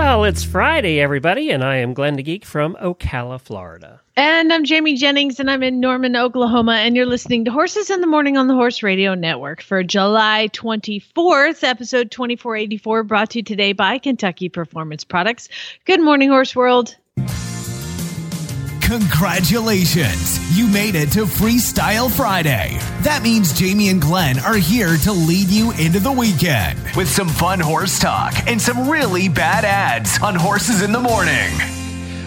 Well, it's Friday, everybody, and I am Glenn the Geek from Ocala, Florida. And I'm Jamie Jennings, and I'm in Norman, Oklahoma, and you're listening to Horses in the Morning on the Horse Radio Network for July 24th, episode 2484, brought to you today by Kentucky Performance Products. Good morning, Horse World. Congratulations! You made it to Freestyle Friday. That means Jamie and Glenn are here to lead you into the weekend with some fun horse talk and some really bad ads on Horses in the Morning.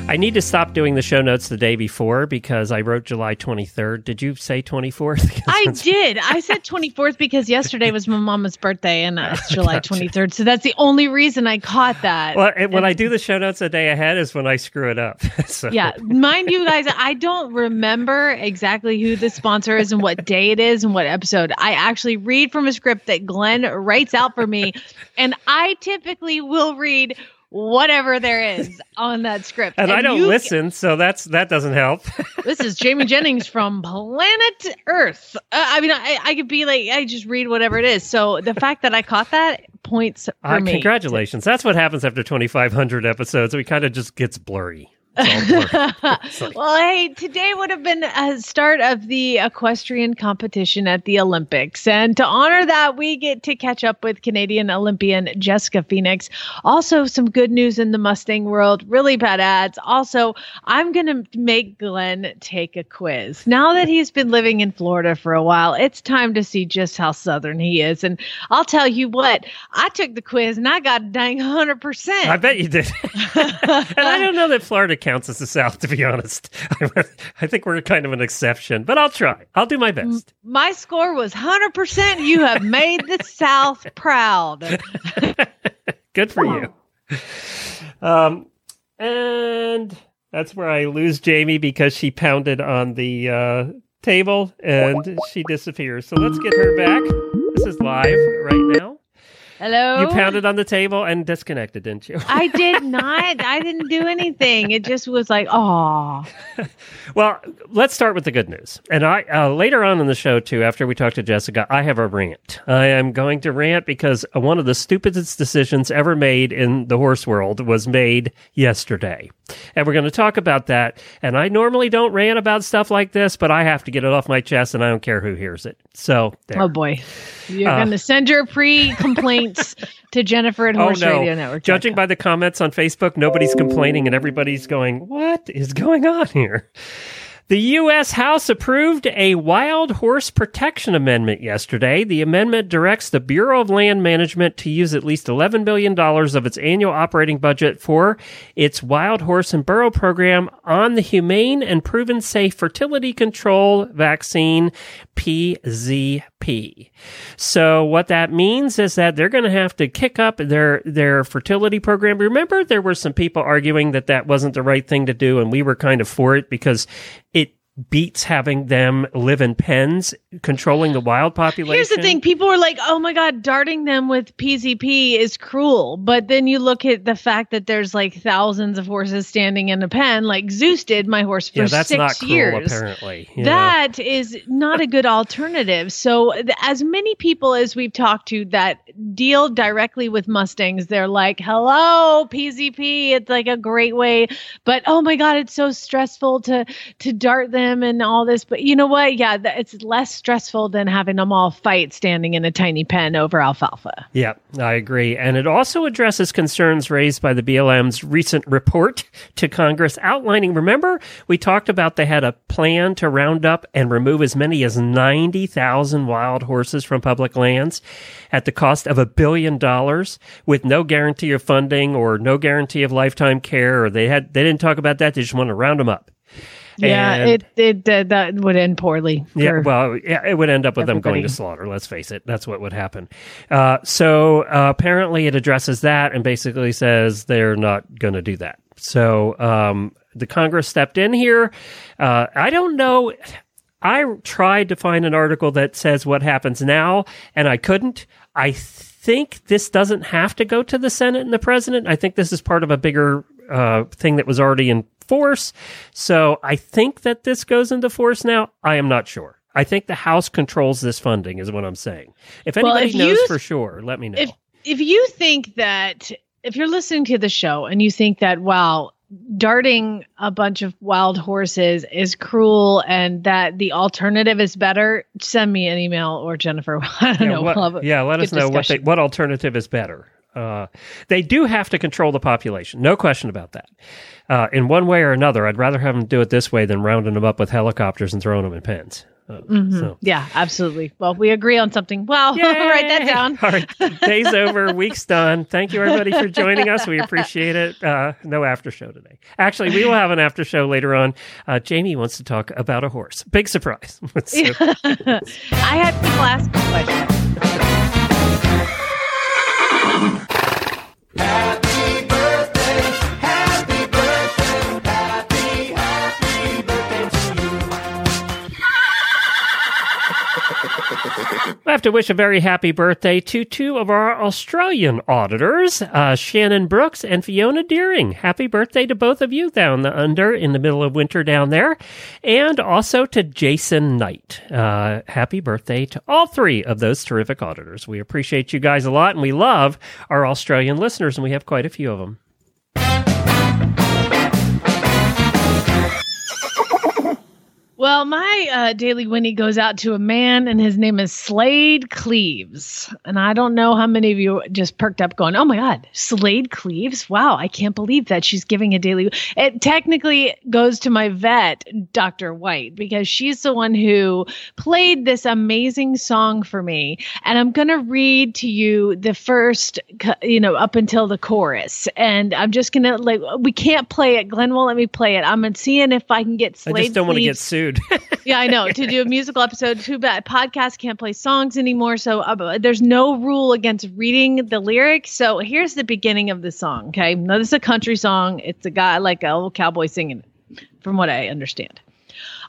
I need to stop doing the show notes the day before because I wrote July 23rd. Did you say 24th? I did. I said 24th because yesterday was my mama's birthday and it's July 23rd. So that's the only reason I caught that. Well, when I do the show notes a day ahead is when I screw it up. So. Yeah. Mind you guys, I don't remember exactly who the sponsor is and what day it is and what episode. I actually read from a script that Glenn writes out for me, and I typically will read whatever there is on that script. And I don't listen, so that doesn't help. This is Jamie Jennings from Planet Earth. I could be like, I just read whatever it is. So the fact that I caught that points for me. Congratulations. That's what happens after 2,500 episodes. It kind of just gets blurry. Well, hey, today would have been a start of the equestrian competition at the Olympics. And to honor that, we get to catch up with Canadian Olympian Jessica Phoenix. Also, some good news in the Mustang world, really bad ads. Also, I'm going to make Glenn take a quiz. Now that he's been living in Florida for a while, it's time to see just how Southern he is. And I'll tell you what, I took the quiz and I got a dang 100%. I bet you did. And I don't know that Florida counts as the South, to be honest. I think we're kind of an exception, but I'll try. I'll do my best. My score was 100%. You have made the South proud. Good for you. And that's where I lose Jamie because she pounded on the table and she disappears. So let's get her back. This is live right now. Hello? You pounded on the table and disconnected, didn't you? I did not. I didn't do anything. It just was like, oh. Well, let's start with the good news. And I later on in the show, too, after we talk to Jessica, I have a rant. I am going to rant because one of the stupidest decisions ever made in the horse world was made yesterday. And we're going to talk about that. And I normally don't rant about stuff like this, but I have to get it off my chest, and I don't care who hears it. So, there. Oh, boy. You're going to send your pre-complaint to Jennifer at Horse Radio Network. Judging by the comments on Facebook, nobody's complaining and everybody's going, what is going on here? The U.S. House approved a wild horse protection amendment yesterday. The amendment directs the Bureau of Land Management to use at least $11 billion of its annual operating budget for its wild horse and burro program on the humane and proven safe fertility control vaccine, PZP. So what that means is that they're going to have to kick up their fertility program. Remember, there were some people arguing that that wasn't the right thing to do, and we were kind of for it because it beats having them live in pens, controlling the wild population. Here's the thing. People were like, oh my God, darting them with PZP is cruel. But then you look at the fact that there's like thousands of horses standing in a pen, like Zeus did my horse for 6 years. Yeah, that's not cruel, apparently. That is not a good alternative. So as many people as we've talked to that deal directly with Mustangs, they're like, hello, PZP. It's like a great way. But oh my God, it's so stressful to dart them and all this, but you know what? Yeah, it's less stressful than having them all fight standing in a tiny pen over alfalfa. Yeah, I agree. And it also addresses concerns raised by the BLM's recent report to Congress outlining, remember, we talked about they had a plan to round up and remove as many as 90,000 wild horses from public lands at the cost of $1 billion with no guarantee of funding or no guarantee of lifetime care. Or they didn't talk about that. They just want to round them up. Yeah, and it that would end poorly. Yeah, well, it would end up with everybody. Them going to slaughter, let's face it. That's what would happen. So apparently it addresses that and basically says they're not going to do that. So the Congress stepped in here. I don't know. I tried to find an article that says what happens now, and I couldn't. I think this doesn't have to go to the Senate and the president. I think this is part of a bigger thing that was already in force. So I think that this goes into force now. I am not sure. I think the House controls this funding is what I'm saying. If anybody knows for sure, let me know. If you think that, if you're listening to the show and you think that, wow, darting a bunch of wild horses is cruel and that the alternative is better, send me an email or Jennifer. I don't know. Let us know what alternative is better. They do have to control the population. No question about that. In one way or another, I'd rather have them do it this way than rounding them up with helicopters and throwing them in pens. So. Yeah, absolutely. Well, we agree on something. Well, write that down. All right. Day's over. Week's done. Thank you, everybody, for joining us. We appreciate it. No after show today. Actually, we will have an after show later on. Jamie wants to talk about a horse. Big surprise. I had the last question. Happy birthday. Happy birthday. Happy, happy birthday to you. I have to wish a very happy birthday to two of our Australian auditors, Shannon Brooks and Fiona Deering. Happy birthday to both of you down the under in the middle of winter down there. And also to Jason Knight. Happy birthday to all three of those terrific auditors. We appreciate you guys a lot, and we love our Australian listeners, and we have quite a few of them. Well, my Daily Winnie goes out to a man, and his name is Slaid Cleaves. And I don't know how many of you just perked up going, oh, my God, Slaid Cleaves? Wow, I can't believe that she's giving a daily. It technically goes to my vet, Dr. White, because she's the one who played this amazing song for me. And I'm going to read to you the first, up until the chorus. And I'm just going to, we can't play it. Glenn won't let me play it. I'm seeing if I can get Slaid Cleaves. I just don't want to get sued. Yeah, I know. To do a musical episode, too bad. Podcasts can't play songs anymore, so there's no rule against reading the lyrics. So here's the beginning of the song, okay? Now, this is a country song. It's a guy, like an old cowboy singing it, from what I understand.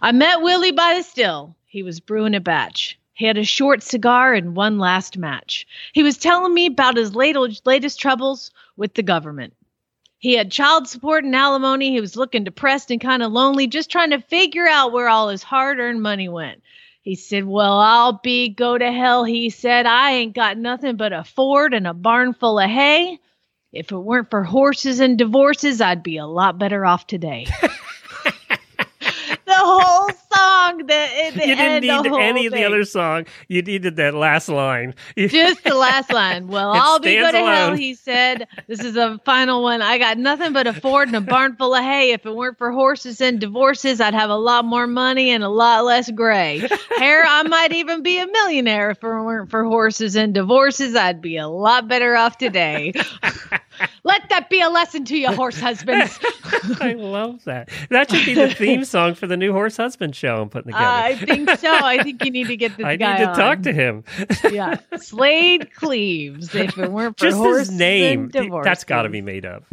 I met Willie by the still. He was brewing a batch. He had a short cigar and one last match. He was telling me about his latest troubles with the government. He had child support and alimony. He was looking depressed and kind of lonely, just trying to figure out where all his hard-earned money went. He said, well, go to hell. He said, I ain't got nothing but a Ford and a barn full of hay. If it weren't for horses and divorces, I'd be a lot better off today. The whole song. You didn't need any of the other song. You needed that last line. Just the last line. Well, I'll be good to hell, he said. This is the final one. I got nothing but a Ford and a barn full of hay. If it weren't for horses and divorces, I'd have a lot more money and a lot less gray hair. I might even be a millionaire. If it weren't for horses and divorces, I'd be a lot better off today. Let that be a lesson to your horse husbands. I love that. That should be the theme song for the new Horse Husband show I'm putting together. I think so. I think you need to get this guy on. I need to talk to him. Yeah. Slaid Cleaves. If it weren't for horses and divorces. That's got to be made up.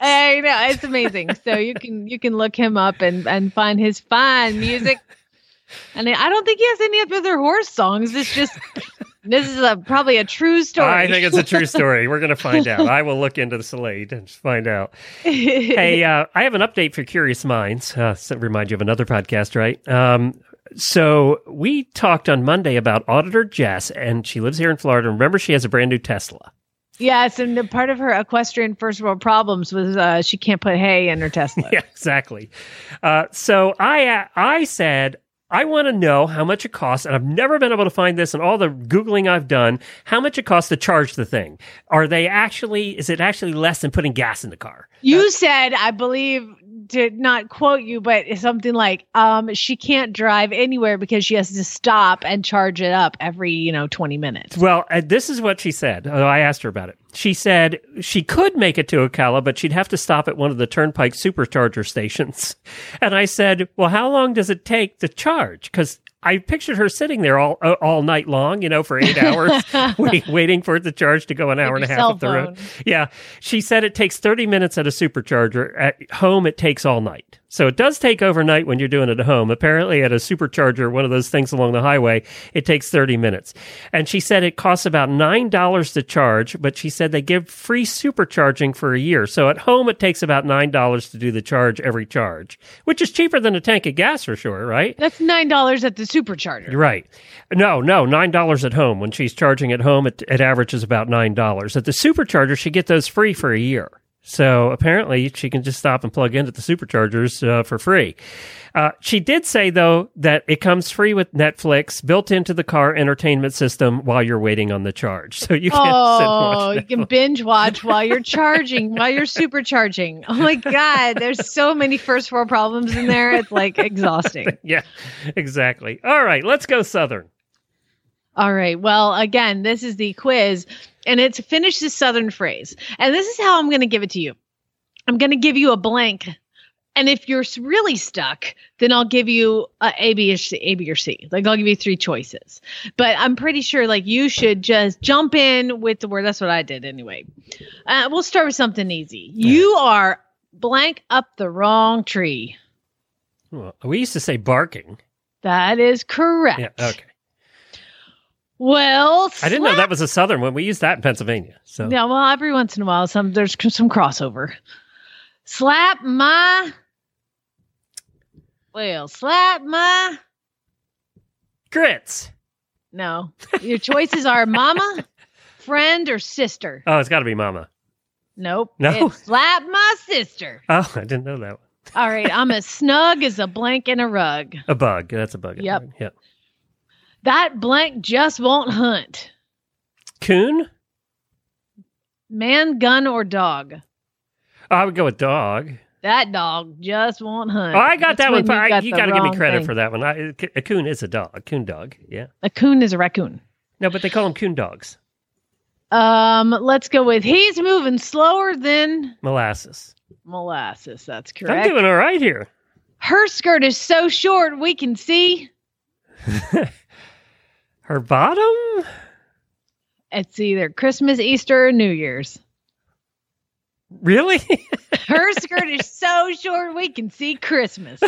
I know. It's amazing. So you can look him up and find his fine music. And I don't think he has any other horse songs. It's just... This is probably a true story. I think it's a true story. We're going to find out. I will look into the Slade and find out. Hey, I have an update for Curious Minds. So remind you of another podcast, right? So we talked on Monday about Auditor Jess, and she lives here in Florida. Remember, she has a brand new Tesla. Yes, and part of her equestrian first world problems was she can't put hay in her Tesla. Yeah, exactly. So I said... I want to know how much it costs, and I've never been able to find this in all the Googling I've done, how much it costs to charge the thing. Is it actually less than putting gas in the car? You said, I believe, to not quote you, but something like, she can't drive anywhere because she has to stop and charge it up every, 20 minutes. Well, this is what she said. I asked her about it. She said she could make it to Ocala, but she'd have to stop at one of the Turnpike Supercharger stations. And I said, well, how long does it take to charge? Because I pictured her sitting there all night long, you know, for 8 hours, waiting for the charge to go an hour and a half up the road. Yeah. She said it takes 30 minutes at a supercharger. At home, it takes all night. So it does take overnight when you're doing it at home. Apparently at a supercharger, one of those things along the highway, it takes 30 minutes. And she said it costs about $9 to charge, but she said they give free supercharging for a year. So at home, it takes about $9 to do the charge every charge, which is cheaper than a tank of gas for sure, right? That's $9 at the supercharger. Right. No, $9 at home. When she's charging at home, it averages about $9. At the supercharger, she gets those free for a year. So apparently she can just stop and plug in at the superchargers for free. She did say, though, that it comes free with Netflix built into the car entertainment system while you're waiting on the charge. So you can you can binge watch while you're charging, while you're supercharging. Oh, my God. There's so many first world problems in there. It's, like, exhausting. Yeah, exactly. All right. Let's go Southern. All right. Well, again, this is the quiz. And it's finish the Southern phrase. And this is how I'm going to give it to you. I'm going to give you a blank. And if you're really stuck, then I'll give you A, B, or C. Like, I'll give you three choices. But I'm pretty sure, like, you should just jump in with the word. That's what I did anyway. We'll start with something easy. You are blank up the wrong tree. Well, we used to say barking. That is correct. Yeah, okay. Well, I didn't know that was a Southern one. We use that in Pennsylvania. So yeah, well, every once in a while, there's some crossover. Slap my grits. No, your choices are mama, friend, or sister. Oh, it's got to be mama. Nope. No, it's slap my sister. Oh, I didn't know that one. All right, I'm as snug as a blank in a rug. A bug. That's a bug. Yep. Yep. That blank just won't hunt. Coon? Man, gun, or dog? Oh, I would go with dog. That dog just won't hunt. Oh, I got that one. You got to give me credit for that one. A coon is a dog. A coon dog, yeah. A coon is a raccoon. No, but they call them coon dogs. Let's go with he's moving slower than... Molasses, that's correct. I'm doing all right here. Her skirt is so short we can see... Her bottom? It's either Christmas, Easter, or New Year's. Really? Her skirt is so short we can see Christmas.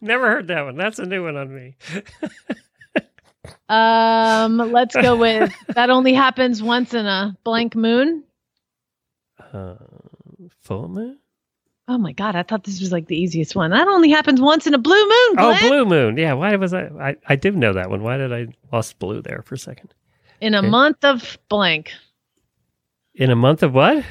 Never heard that one. That's a new one on me. Let's go with that only happens once in a blank moon. Full moon? Oh, my God. I thought this was like the easiest one. That only happens once in a blue moon, Glenn. Oh, blue moon. Yeah. Why was I did know that one. Why did I lost blue there for a second? In a month of blank. In a month of what?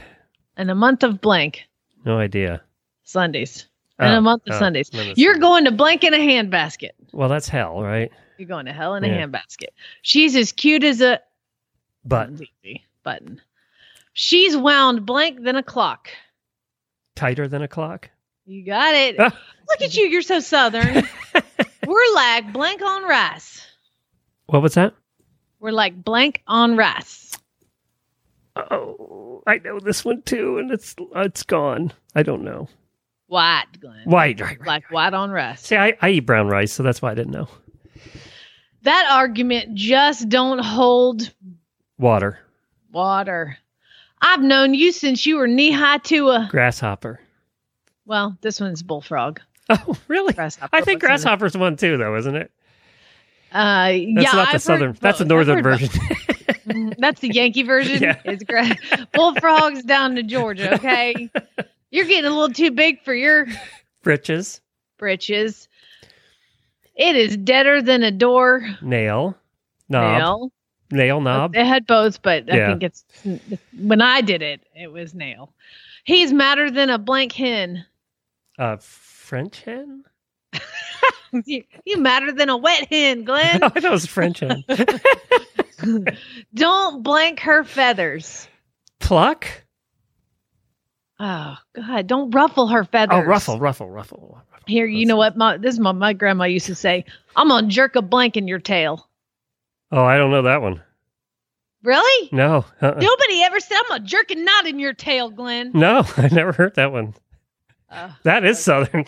In a month of blank. No idea. Sundays. In a month of Sundays. You're going to blank in a handbasket. Well, that's hell, right? You're going to hell in a handbasket. She's as cute as a... Button. She's wound blank than a clock. Tighter than a clock. You got it. Oh. Look at you. You're so Southern. We're like blank on rice. What was that? We're like blank on rice. Oh, I know this one too, and it's gone. I don't know. White, Glenn. White, right. Like white on rice. See, I eat brown rice, so that's why I didn't know. That argument just don't hold water. I've known you since you were knee-high to a... Grasshopper. Well, this one's bullfrog. Oh, really? I think grasshopper's one too, though, isn't it? That's not the Southern... That's the Northern version. That's the Yankee version. Yeah. It's bullfrog's down to Georgia, okay? You're getting a little too big for your... Britches. It is deader than a door. Nail knob. They had both, but I think it's when I did it, it was nail. He's madder than a blank hen. A French hen? you madder than a wet hen, Glenn. I thought it was French hen. Don't blank her feathers. Pluck? Oh, God. Don't ruffle her feathers. Oh, ruffle. Here, you know what? This is my grandma used to say. I'm going to jerk a blank in your tail. Oh, I don't know that one. Really? No. Nobody ever said, I'm a jerking knot in your tail, Glenn. No, I never heard that one. That is Southern.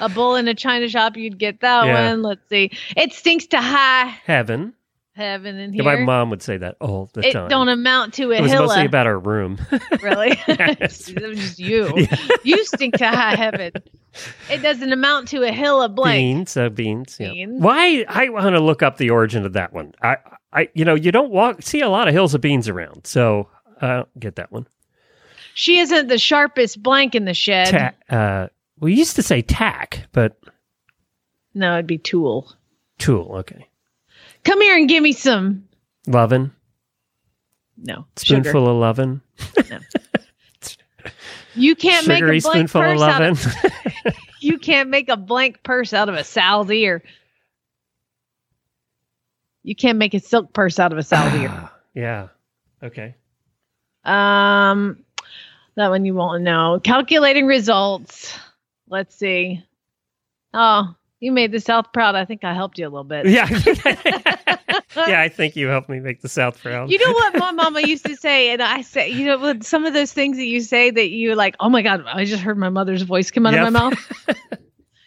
A bull in a china shop, you'd get that one. Let's see. It stinks to high heaven. Heaven in here. Yeah, my mom would say that all the time. It don't amount to a hill. It was mostly about our room. Really? It was just you. Yeah. You stink to high heaven. It doesn't amount to a hill of blank. Beans. Yeah. Beans. Why? I want to look up the origin of that one. I you know, you don't see a lot of hills of beans around, so I don't get that one. She isn't the sharpest blank in the shed. We used to say tack, but... No, it'd be tool. Tool, okay. Come here and give me some... Lovin'? No. Spoonful sugar. Of lovin'? No. You can't make a blank purse out of... You can't make a blank purse out of a sow's ear. You can't make a silk purse out of a sow's ear. Yeah. Okay. That one you won't know. Calculating results. Let's see. Oh... You made the South proud. I think I helped you a little bit. Yeah. Yeah, I think you helped me make the South proud. You know what my mama used to say? And I say, you know, some of those things that you say that you're like, oh my God, I just heard my mother's voice come out of my mouth.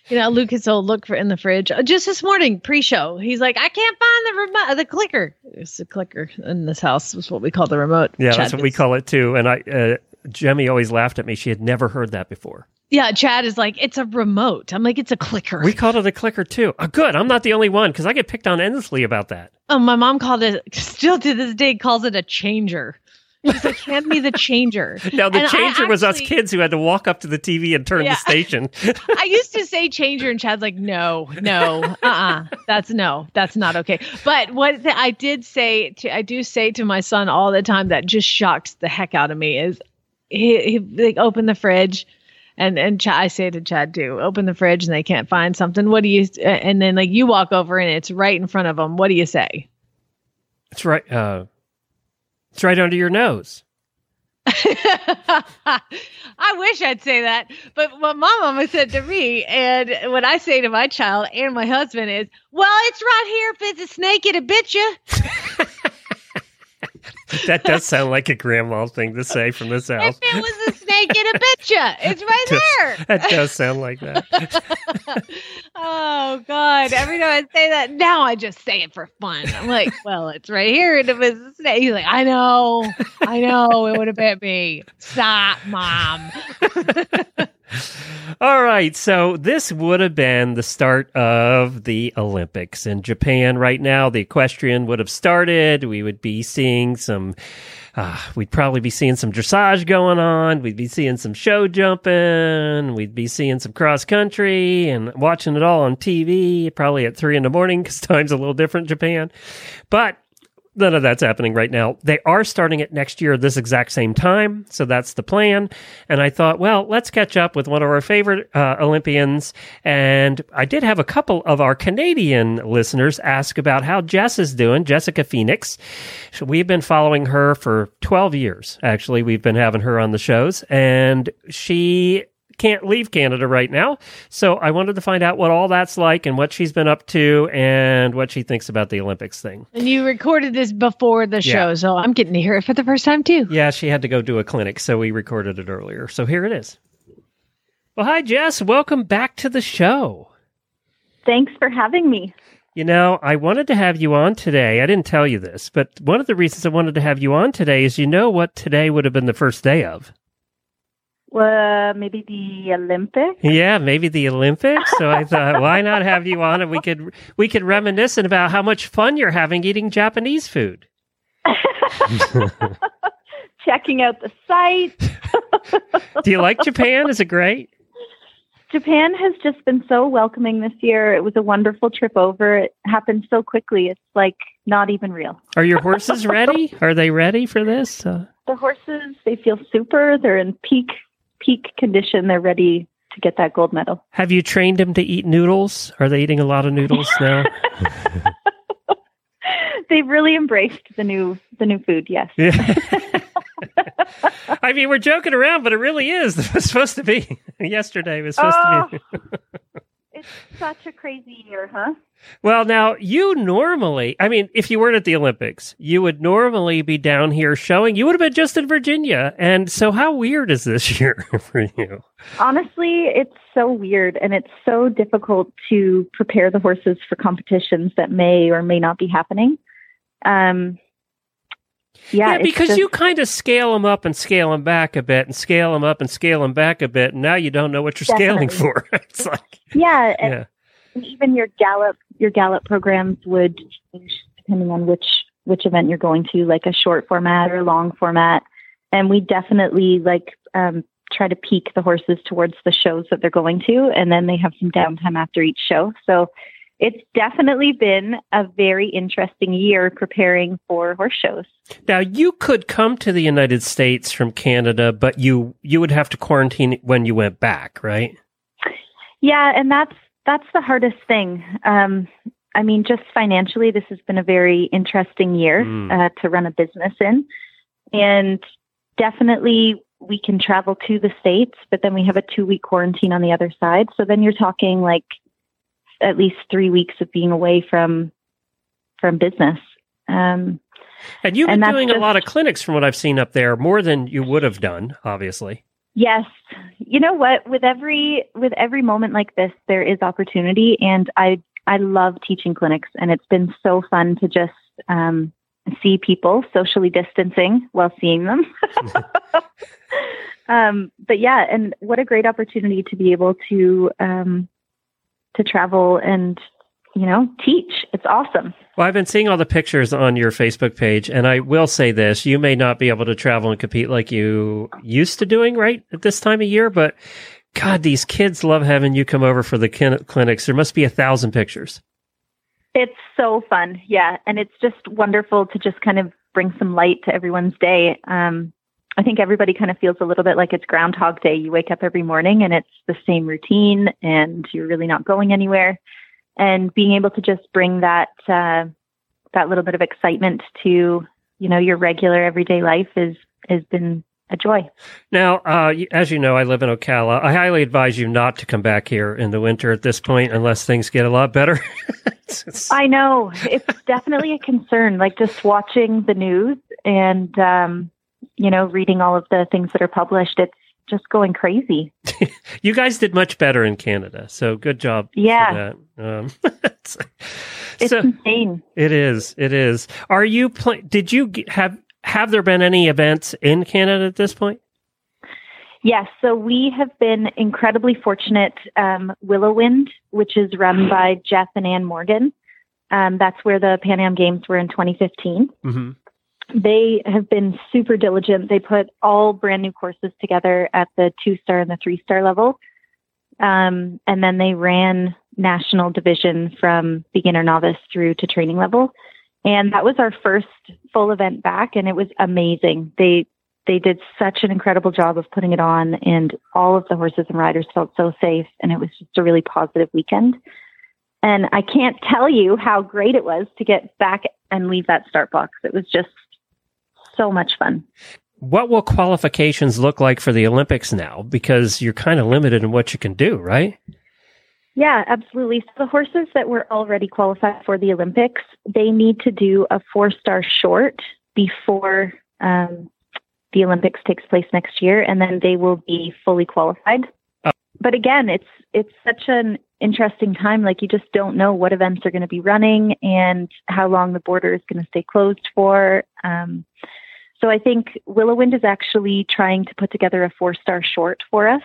You know, Lucas will look for in the fridge. Just this morning, pre-show, he's like, I can't find the remote, the clicker. It's the clicker in this house. That's what we call the remote. Yeah, Chad, that's what we call it too. And Jemmy always laughed at me. She had never heard that before. Yeah, Chad is like, it's a remote. I'm like, it's a clicker. We called it a clicker, too. Oh, good. I'm not the only one, because I get picked on endlessly about that. Oh, my mom called it, still to this day, calls it a changer. She's like, hand me the changer. Now, the changer was us kids who had to walk up to the TV and turn the station. I used to say changer, and Chad's like, no, that's not okay. But what I do say to my son all the time that just shocks the heck out of me is, he like, open the fridge. And I say to Chad too, open the fridge and they can't find something. What do you? And then like you walk over and it's right in front of them. What do you say? It's right. It's right under your nose. I wish I'd say that, but what my mama said to me, and what I say to my child and my husband is, "Well, it's right here. If it's a snake, it'll bit you." That does sound like a grandma thing to say from this house. If it was a snake, it'd bit you. It's right there. That does sound like that. Oh, God. Every time I say that, now I just say it for fun. I'm like, well, it's right here. And if it's a snake, he's like, I know. It would have bit me. Stop, Mom. All right, so this would have been the start of the Olympics in Japan right now. The equestrian would have started. We would be seeing some, we'd probably be seeing some dressage going on. We'd be seeing some show jumping. We'd be seeing some cross country and watching it all on TV, probably at 3 a.m, because time's a little different in Japan. But none of that's happening right now. They are starting it next year this exact same time, so that's the plan. And I thought, well, let's catch up with one of our favorite Olympians. And I did have a couple of our Canadian listeners ask about how Jess is doing, Jessica Phoenix. So we've been following her for 12 years, actually. We've been having her on the shows, and she can't leave Canada right now. So I wanted to find out what all that's like and what she's been up to and what she thinks about the Olympics thing. And you recorded this before the show, so I'm getting to hear it for the first time too. Yeah, she had to go do a clinic, so we recorded it earlier. So here it is. Well, hi, Jess. Welcome back to the show. Thanks for having me. You know, I wanted to have you on today. I didn't tell you this, but one of the reasons I wanted to have you on today is you know what today would have been the first day of. Well, maybe the Olympics. Yeah, maybe the Olympics. So I thought, why not have you on, and we could reminisce about how much fun you're having eating Japanese food. Checking out the sites. Do you like Japan? Is it great? Japan has just been so welcoming this year. It was a wonderful trip over. It happened so quickly. It's like not even real. Are your horses ready? Are they ready for this? The horses, they feel super. They're in peak condition. They're ready to get that gold medal. Have you trained them to eat noodles? Are they eating a lot of noodles now? They've really embraced the new food, yes. Yeah. I mean, we're joking around, but it really is. It was supposed to be. Yesterday was supposed to be. It's Such a crazy year, huh? Well, now, you normally, I mean, if you weren't at the Olympics, you would normally be down here showing. You would have been just in Virginia. And so how weird is this year for you? Honestly, it's so weird. And it's so difficult to prepare the horses for competitions that may or may not be happening. Yeah, because just, you kind of scale them up and scale them back a bit and scale them up and scale them back a bit. And now you don't know what you're definitely scaling for. It's like, yeah. Yeah. And even your gallop programs would change depending on which event you're going to, like a short format or a long format. And we definitely try to peak the horses towards the shows that they're going to. And then they have some downtime after each show. So it's definitely been a very interesting year preparing for horse shows. Now, you could come to the United States from Canada, but you would have to quarantine when you went back, right? Yeah, and that's the hardest thing. I mean, just financially, this has been a very interesting year to run a business in. And definitely, we can travel to the States, but then we have a 2-week quarantine on the other side. So then you're talking like at least 3 weeks of being away from business. And you've been doing a lot of clinics from what I've seen up there, more than you would have done, obviously. Yes. You know what? With every moment like this, there is opportunity. And I love teaching clinics, and it's been so fun to just see people socially distancing while seeing them. But yeah, and what a great opportunity to be able to travel and, you know, teach. It's awesome. Well, I've been seeing all the pictures on your Facebook page, and I will say this, you may not be able to travel and compete like you used to doing right at this time of year, but God, these kids love having you come over for the clinics. There must be 1,000 pictures. It's so fun. Yeah. And it's just wonderful to just kind of bring some light to everyone's day. I think everybody kind of feels a little bit like it's Groundhog Day. You wake up every morning and it's the same routine and you're really not going anywhere. And being able to just bring that little bit of excitement to, you know, your regular everyday life has been a joy. Now, as you know, I live in Ocala. I highly advise you not to come back here in the winter at this point unless things get a lot better. I know. It's definitely a concern, like just watching the news and, you know, reading all of the things that are published, it's just going crazy. You guys did much better in Canada, so good job. Yeah, for that. It's insane. It is. Are you did you have there been any events in Canada at this point? Yes. So we have been incredibly fortunate. Willow Wind, which is run by Jeff and Ann Morgan, that's where the Pan Am Games were in 2015. Mm-hmm. They have been super diligent. They put all brand new courses together at the 2-star and the 3-star level. And then they ran national division from beginner novice through to training level. And that was our first full event back, and it was amazing. They did such an incredible job of putting it on, and all of the horses and riders felt so safe, and it was just a really positive weekend. And I can't tell you how great it was to get back and leave that start box. It was just so much fun. What will qualifications look like for the Olympics now? Because you're kind of limited in what you can do, right? Yeah, absolutely. So the horses that were already qualified for the Olympics, they need to do a 4-star short before the Olympics takes place next year, and then they will be fully qualified. But again, it's such an interesting time. Like, you just don't know what events are going to be running and how long the border is going to stay closed for. So I think Willow Wind is actually trying to put together a 4-star short for us,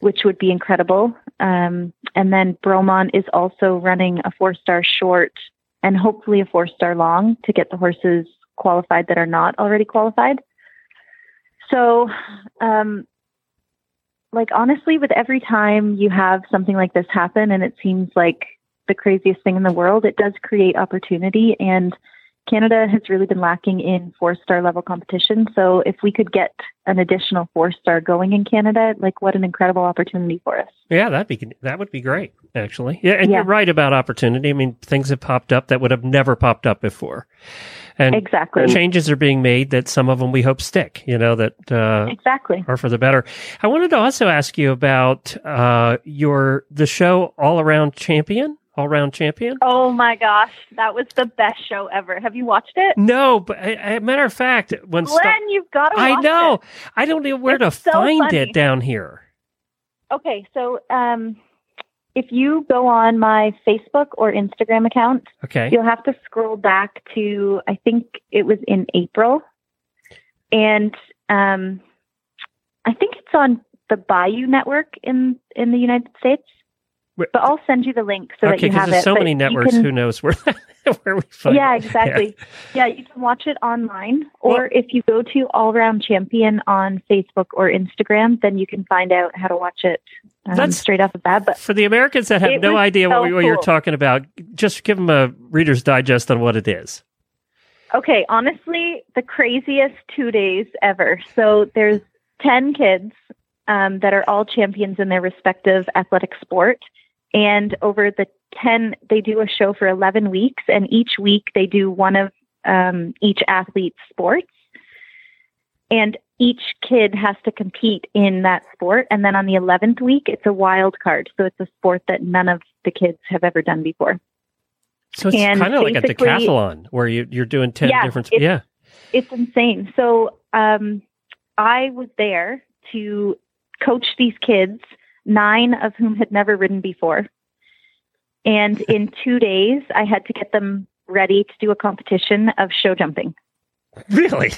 which would be incredible. And then Bromont is also running a 4-star short and hopefully a 4-star long to get the horses qualified that are not already qualified. So, honestly, with every time you have something like this happen and it seems like the craziest thing in the world, it does create opportunity. And Canada has really been lacking in 4-star level competition. So if we could get an additional 4-star going in Canada, like what an incredible opportunity for us. Yeah, that would be great, actually. Yeah, and you're right about opportunity. I mean, things have popped up that would have never popped up before. And exactly. Changes are being made that some of them we hope stick, that are for the better. I wanted to also ask you about the show All Around Champion. All Around Champion? Oh my gosh, that was the best show ever. Have you watched it? No, but as a matter of fact, when Glenn, you've got to watch it. I know. I don't know where to find it down here. Okay, so if you go on my Facebook or Instagram account, you'll have to scroll back to, I think it was in April, and I think it's on the Bayou Network in the United States. But I'll send you the link so that you have it. Okay, because there's so many networks, who knows where we find it. Yeah, exactly. Yeah, you can watch it online, or if you go to All Around Champion on Facebook or Instagram, then you can find out how to watch it straight off the bat. But for the Americans that have no idea what you're talking about, just give them a Reader's Digest on what it is. Okay, honestly, the craziest 2 days ever. So there's 10 kids that are all champions in their respective athletic sport. And over the 10, they do a show for 11 weeks, and each week they do one of each athlete's sports. And each kid has to compete in that sport. And then on the 11th week, it's a wild card. So it's a sport that none of the kids have ever done before. So it's kind of like a decathlon where you're doing 10 different sports. Yeah, it's insane. So I was there to coach these kids, 9 of whom had never ridden before. And in 2 days, I had to get them ready to do a competition of show jumping. Really?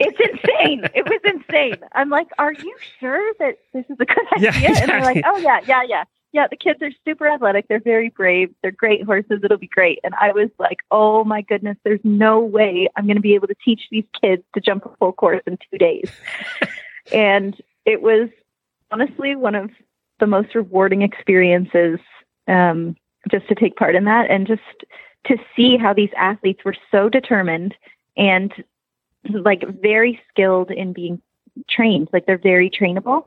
It's insane. It was insane. I'm like, are you sure that this is a good idea? Yeah, exactly. And they're like, oh, yeah. Yeah, the kids are super athletic. They're very brave. They're great horses. It'll be great. And I was like, oh, my goodness, there's no way I'm going to be able to teach these kids to jump a full course in 2 days. And it was honestly one of the most rewarding experiences just to take part in that, and just to see how these athletes were so determined and like very skilled in being trained. Like they're very trainable.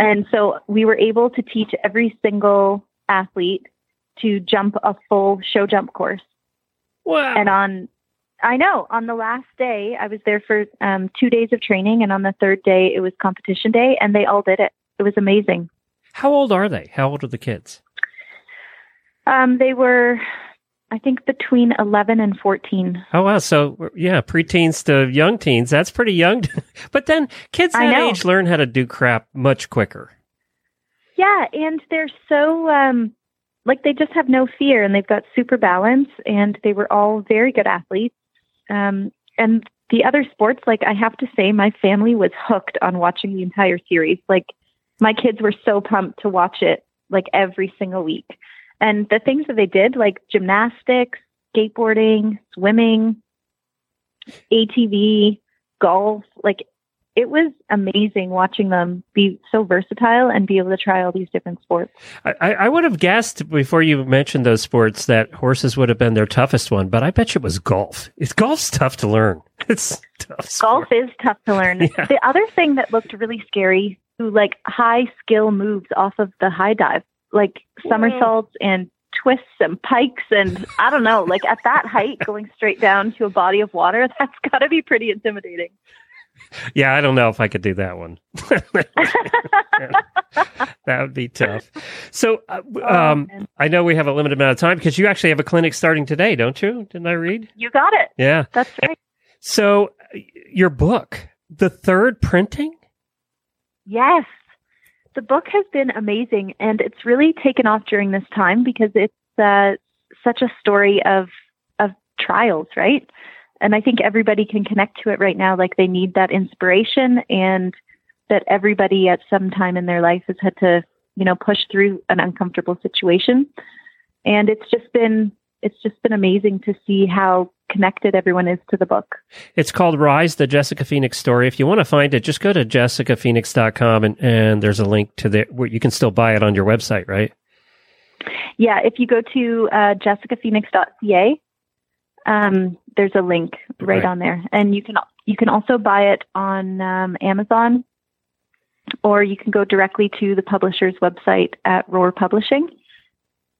And so we were able to teach every single athlete to jump a full show jump course. Wow. And on the last day, I was there for 2 days of training, and on the third day, it was competition day, and they all did it. It was amazing. How old are they? How old are the kids? They were, I think, between 11 and 14. Oh, wow. So, yeah, preteens to young teens. That's pretty young. But then kids that age learn how to do crap much quicker. Yeah, and they're so... they just have no fear, and they've got super balance, and they were all very good athletes. And the other sports, I have to say, my family was hooked on watching the entire series. Like, my kids were so pumped to watch it, every single week. And the things that they did, like gymnastics, skateboarding, swimming, ATV, golf, it was amazing watching them be so versatile and be able to try all these different sports. I would have guessed before you mentioned those sports that horses would have been their toughest one, but I bet you it was golf. Golf's tough to learn. It's tough. Golf is tough to learn. Yeah. The other thing that looked really scary, high skill moves off of the high dive, somersaults and twists and pikes, and I don't know, at that height, going straight down to a body of water, that's got to be pretty intimidating. Yeah, I don't know if I could do that one. That would be tough. So I know we have a limited amount of time because you actually have a clinic starting today, don't you? Didn't I read? You got it. Yeah. That's right. So your book, the third printing? Yes. The book has been amazing, and it's really taken off during this time because it's such a story of trials, right? And I think everybody can connect to it right now. They need that inspiration, and that everybody at some time in their life has had to, push through an uncomfortable situation. And it's just been amazing to see how connected everyone is to the book. It's called Rise, The Jessica Phoenix Story. If you want to find it, just go to jessicaphoenix.com, and there's a link to there where you can still buy it on your website, right? Yeah. If you go to jessicaphoenix.ca, There's a link right on there, and you can also buy it on Amazon, or you can go directly to the publisher's website at Roar Publishing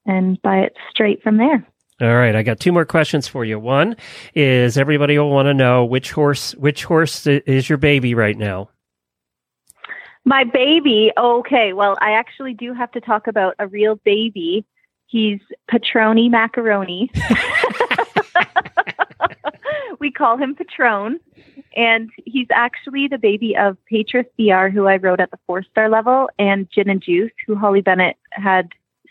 and buy it straight from there. All right, I got two more questions for you. One is everybody will want to know which horse is your baby right now? My baby? Okay, well, I actually do have to talk about a real baby. He's Petroni Macaroni. We call him Patron, and he's actually the baby of Patris BR, who I rode at the 4-star level, and Gin and Juice, who Holly Bennett had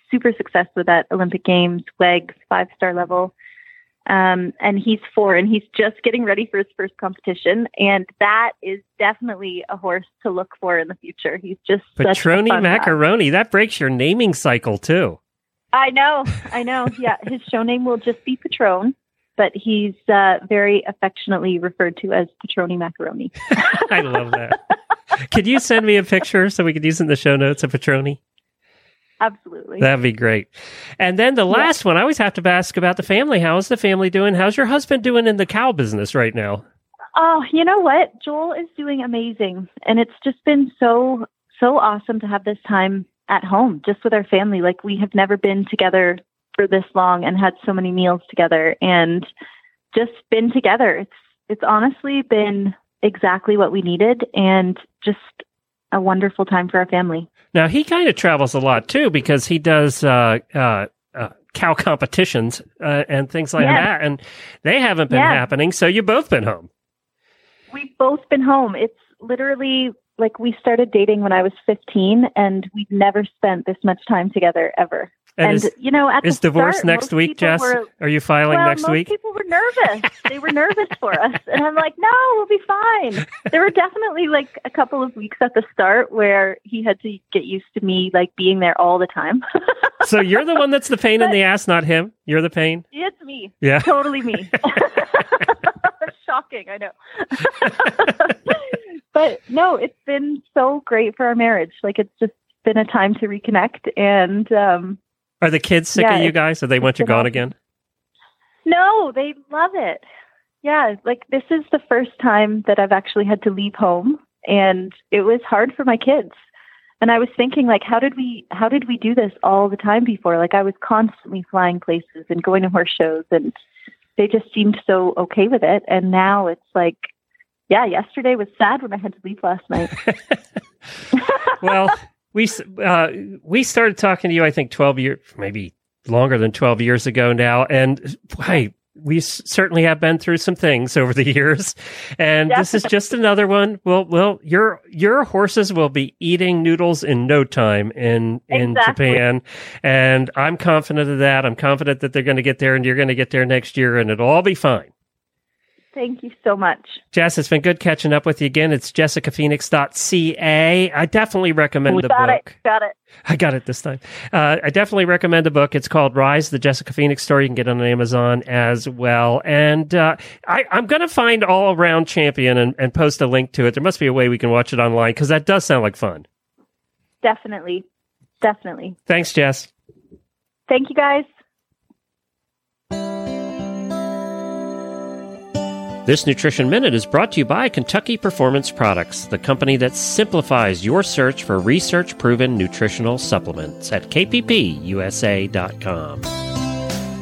super success with at Olympic Games, WEG's 5-star level. And he's 4, and he's just getting ready for his first competition. And that is definitely a horse to look for in the future. He's just Petroni Macaroni. Guy. That breaks your naming cycle too. I know. Yeah. His show name will just be Patron, but he's very affectionately referred to as Petroni Macaroni. I love that. Could you send me a picture so we could use in the show notes of Petroni? Absolutely. That'd be great. And then the last one, I always have to ask about the family. How's the family doing? How's your husband doing in the cow business right now? Oh, you know what? Joel is doing amazing. And it's just been so awesome to have this time at home, just with our family. Like, we have never been together for this long and had so many meals together and just been together. It's honestly been exactly what we needed, and just a wonderful time for our family. Now, he kind of travels a lot too, because he does cow competitions and things like that, and they haven't been happening. So you've both been home. We've both been home. It's literally like we started dating when I was 15, and we've never spent this much time together ever. Is divorce next week, Jess? Are you filing next week? Most people were nervous. They were nervous for us. And I'm like, no, we'll be fine. There were definitely like a couple of weeks at the start where he had to get used to me like being there all the time. So you're the one that's the pain in the ass, not him? You're the pain? It's me. Yeah. Totally me. Shocking, I know. But no, it's been so great for our marriage. Like, it's just been a time to reconnect. And are the kids sick of you guys? Or they want you gone again? No, they love it. Yeah, like, this is the first time that I've actually had to leave home, and it was hard for my kids. And I was thinking, like, how did we do this all the time before? Like, I was constantly flying places and going to horse shows, and they just seemed so okay with it. And now it's like, yeah, yesterday was sad when I had to leave last night. Well, we started talking to you, I think, 12 years, maybe longer than 12 years ago now. And hey, we certainly have been through some things over the years. And This is just another one. Well, your horses will be eating noodles in no time in Japan. And I'm confident of that. I'm confident that they're going to get there, and you're going to get there next year, and it'll all be fine. Thank you so much. Jess, it's been good catching up with you again. It's jessicaphoenix.ca. I definitely recommend the book. I got it this time. I definitely recommend the book. It's called Rise, The Jessica Phoenix Story. You can get it on Amazon as well. And I'm going to find All Around Champion and post a link to it. There must be a way we can watch it online, because that does sound like fun. Definitely. Thanks, Jess. Thank you, guys. This Nutrition Minute is brought to you by Kentucky Performance Products, the company that simplifies your search for research-proven nutritional supplements at kppusa.com.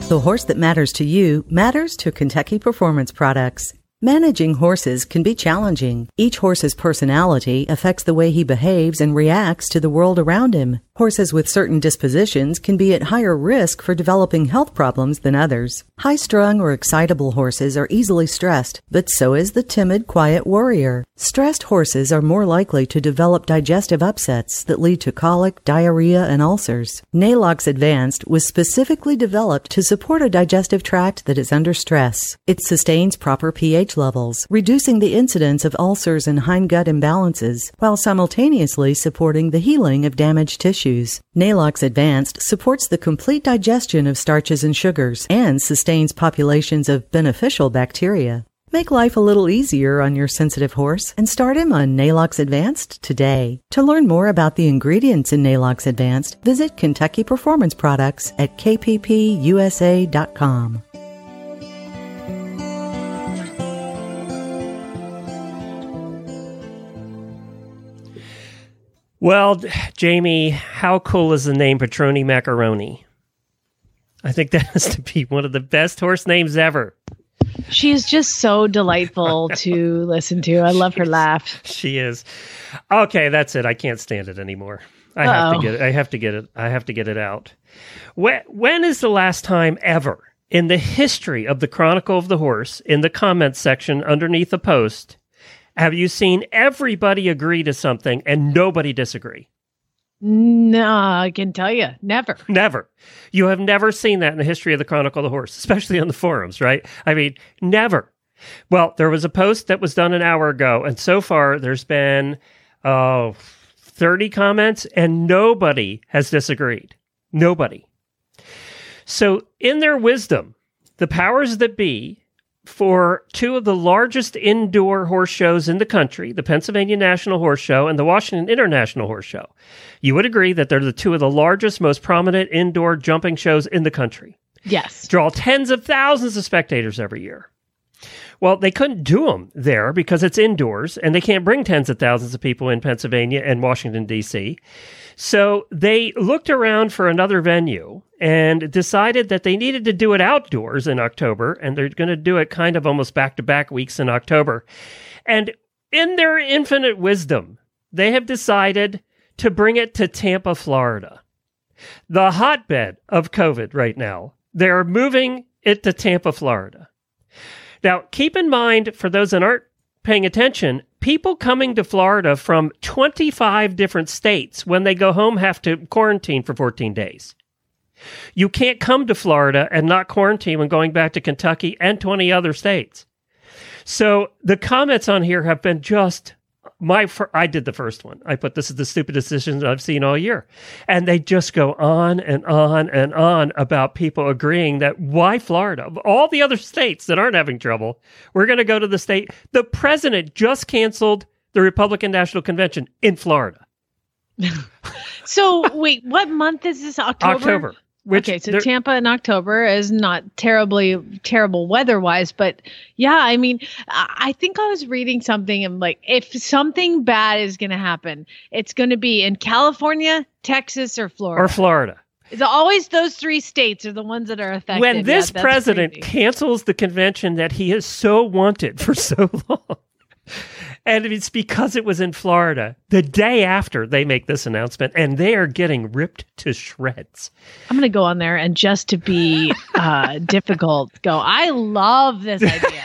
The horse that matters to you matters to Kentucky Performance Products. Managing horses can be challenging. Each horse's personality affects the way he behaves and reacts to the world around him. Horses with certain dispositions can be at higher risk for developing health problems than others. High-strung or excitable horses are easily stressed, but so is the timid, quiet warrior. Stressed horses are more likely to develop digestive upsets that lead to colic, diarrhea, and ulcers. Nalox Advanced was specifically developed to support a digestive tract that is under stress. It sustains proper pH levels, reducing the incidence of ulcers and hindgut imbalances, while simultaneously supporting the healing of damaged tissues. Nalox Advanced supports the complete digestion of starches and sugars and sustains populations of beneficial bacteria. Make life a little easier on your sensitive horse and start him on Nalox Advanced today. To learn more about the ingredients in Nalox Advanced, visit Kentucky Performance Products at kppusa.com. Well, Jamie, how cool is the name Petroni Macaroni? I think that has to be one of the best horse names ever. She is just so delightful to listen to. I love her laugh. She is. Okay, that's it. I can't stand it anymore. I have to get it out. When is the last time ever in the history of the Chronicle of the Horse, in the comments section underneath the post, have you seen everybody agree to something and nobody disagree? No, I can tell you, never. Never. You have never seen that in the history of the Chronicle of the Horse, especially on the forums, right? I mean, never. Well, there was a post that was done an hour ago, and so far there's been 30 comments, and nobody has disagreed. Nobody. So in their wisdom, the powers that be for two of the largest indoor horse shows in the country, the Pennsylvania National Horse Show and the Washington International Horse Show. You would agree that they're the two of the largest, most prominent indoor jumping shows in the country. Yes. Draw tens of thousands of spectators every year. Well, they couldn't do them there because it's indoors, and they can't bring tens of thousands of people in Pennsylvania and Washington, D.C. So they looked around for another venue and decided that they needed to do it outdoors in October, and they're going to do it kind of almost back-to-back weeks in October. And in their infinite wisdom, they have decided to bring it to Tampa, Florida, the hotbed of COVID right now. They're moving it to Tampa, Florida. Now, keep in mind, for those that aren't paying attention, people coming to Florida from 25 different states when they go home have to quarantine for 14 days. You can't come to Florida and not quarantine when going back to Kentucky and 20 other states. So the comments on here have been just, I did the first one. I put, this is the stupidest decision I've seen all year. And they just go on and on and on about people agreeing that why Florida? Of all the other states that aren't having trouble, we're going to go to the state. The president just canceled the Republican National Convention in Florida. So wait, what month is this? October. Okay, so Tampa in October is not terrible weather-wise, but yeah, I mean, I think I was reading something and like, if something bad is going to happen, it's going to be in California, Texas, or Florida. It's always those three states are the ones that are affected. When this president cancels the convention that he has so wanted for so long, and it's because it was in Florida. The day after they make this announcement, and they are getting ripped to shreds. I'm going to go on there and just to be difficult, go, I love this idea.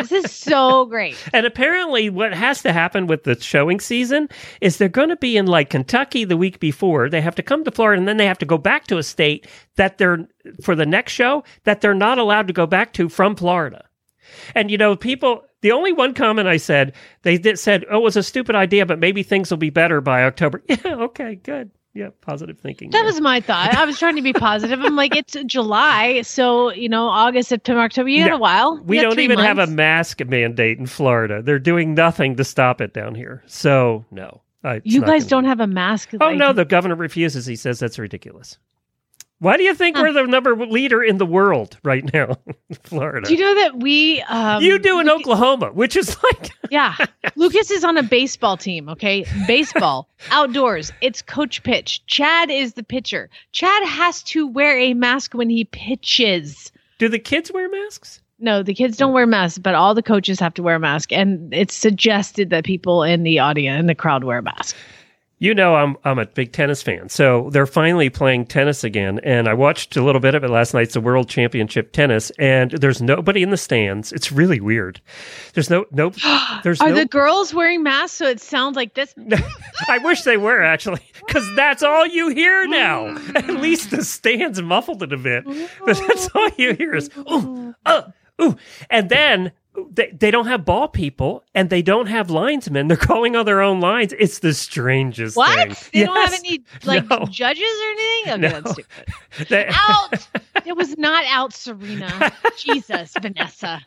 This is so great. And apparently what has to happen with the showing season is they're going to be in like Kentucky the week before. They have to come to Florida, and then they have to go back to a state that they're, for the next show, that they're not allowed to go back to from Florida. And, you know, people... The only one comment I said, they said, oh, it was a stupid idea, but maybe things will be better by October. Yeah, okay, good. Yeah, positive thinking. That was my thought. I was trying to be positive. I'm like, it's July, so, you know, August, September, October, you had a while. We don't even have a mask mandate in Florida. They're doing nothing to stop it down here. So, no. You guys don't have a mask? Oh, no, the governor refuses. He says that's ridiculous. Why do you think we're the number leader in the world right now, Florida? Do you know that we... you do in Oklahoma, which is like... Yeah. Lucas is on a baseball team, okay? Baseball, outdoors. It's coach pitch. Chad is the pitcher. Chad has to wear a mask when he pitches. Do the kids wear masks? No, the kids don't wear masks, but all the coaches have to wear a mask. And it's suggested that people in the audience, in the crowd, wear a mask. You know, I'm a big tennis fan, so they're finally playing tennis again, and I watched a little bit of it last night. It's the World Championship tennis, and there's nobody in the stands. It's really weird. Are the girls wearing masks so it sounds like this? I wish they were, actually, because that's all you hear now. At least the stands muffled it a bit, but that's all you hear is, ooh, ooh. And then... They don't have ball people, and they don't have linesmen. They're calling on their own lines. It's the strangest thing. What? They don't have any, judges or anything? Okay, that's stupid. Out! It was not out, Serena. Jesus, Vanessa.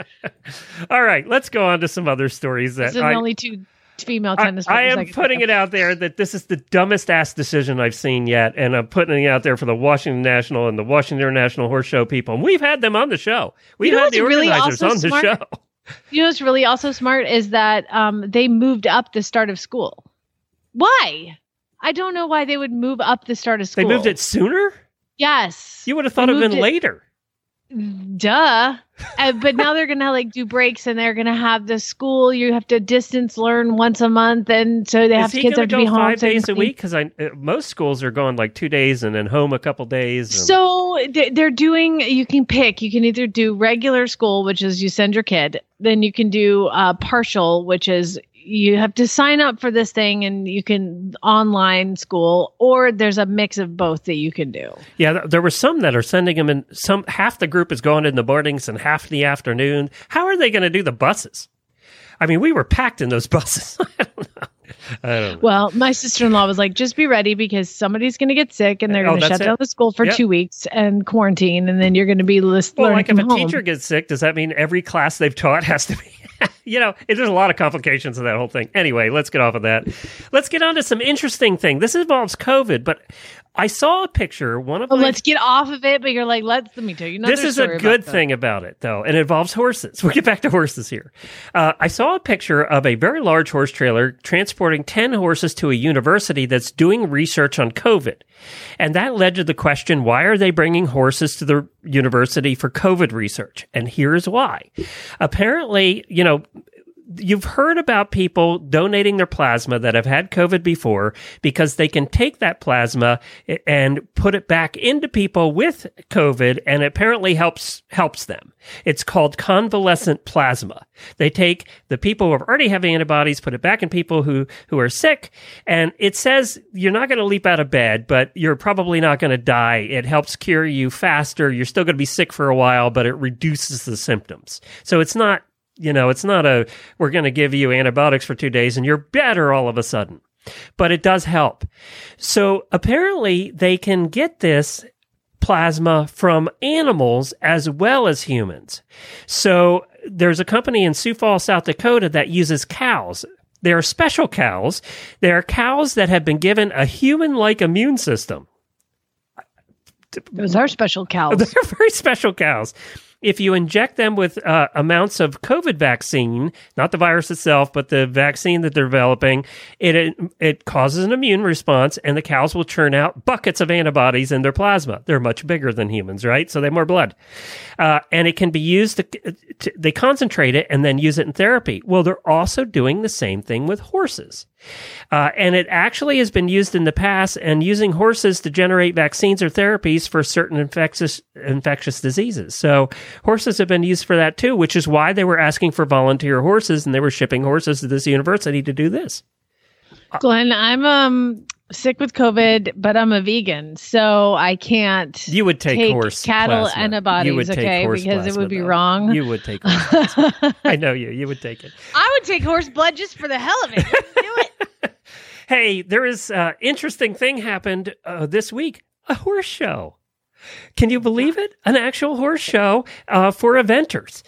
All right, let's go on to some other stories. That the only two female tennis players. I am putting it out there that this is the dumbest-ass decision I've seen yet, and I'm putting it out there for the Washington National and the Washington International Horse Show people. And we've had them on the show. We've had the organizers on the show. You know what's really also smart is that they moved up the start of school. Why? I don't know why they would move up the start of school. They moved it sooner? Yes. You would have thought it would have been later. Duh. But now they're going to like do breaks and they're going to have the school. You have to distance learn once a month. And so they have kids have to be home 5 days a week. Because most schools are going like 2 days and then home a couple days. So they're doing, you can pick, you can either do regular school, which is you send your kid. Then you can do partial, which is you have to sign up for this thing and you can online school, or there's a mix of both that you can do. Yeah. There were some that are sending them in half the group is going in the mornings and half in the afternoon. How are they going to do the buses? I mean, we were packed in those buses. I don't know. Well, my sister-in-law was like, just be ready because somebody's going to get sick and they're going to shut down the school for 2 weeks and quarantine. And then you're going to be learning like if from a home. Teacher gets sick, does that mean every class they've taught has to be, there's a lot of complications in that whole thing. Anyway, let's get off of that. Let's get on to some interesting thing. This involves COVID, but I saw a picture. Let's get off of it, but you're like, let me tell you. This is a good thing about it, though. It involves horses. We'll get back to horses here. I saw a picture of a very large horse trailer transporting 10 horses to a university that's doing research on COVID. And that led to the question, why are they bringing horses to the university for COVID research? And here's why. Apparently, you've heard about people donating their plasma that have had COVID before because they can take that plasma and put it back into people with COVID and apparently helps them. It's called convalescent plasma. They take the people who already have antibodies, put it back in people who are sick, and it says you're not going to leap out of bed, but you're probably not going to die. It helps cure you faster. You're still going to be sick for a while, but it reduces the symptoms. So it's not we're going to give you antibiotics for 2 days and you're better all of a sudden. But it does help. So apparently they can get this plasma from animals as well as humans. So there's a company in Sioux Falls, South Dakota that uses cows. They are special cows. They are cows that have been given a human-like immune system. Those are special cows. They're very special cows. If you inject them with amounts of COVID vaccine, not the virus itself, but the vaccine that they're developing, it causes an immune response, and the cows will churn out buckets of antibodies in their plasma. They're much bigger than humans, right? So they have more blood. And it can be used, they concentrate it and then use it in therapy. Well, they're also doing the same thing with horses. And it actually has been used in the past and using horses to generate vaccines or therapies for certain infectious diseases. So horses have been used for that too, which is why they were asking for volunteer horses and they were shipping horses to this university to do this. Glenn, I'm sick with COVID, but I'm a vegan, so I can't. You would take horse cattle plasma. Antibodies, you would take horse because it would be wrong. You would take horse plasma. I know you. You would take it. I would take horse blood just for the hell of it. Let's do it. Hey, there is an interesting thing happened this week. A horse show. Can you believe it? An actual horse show for eventers.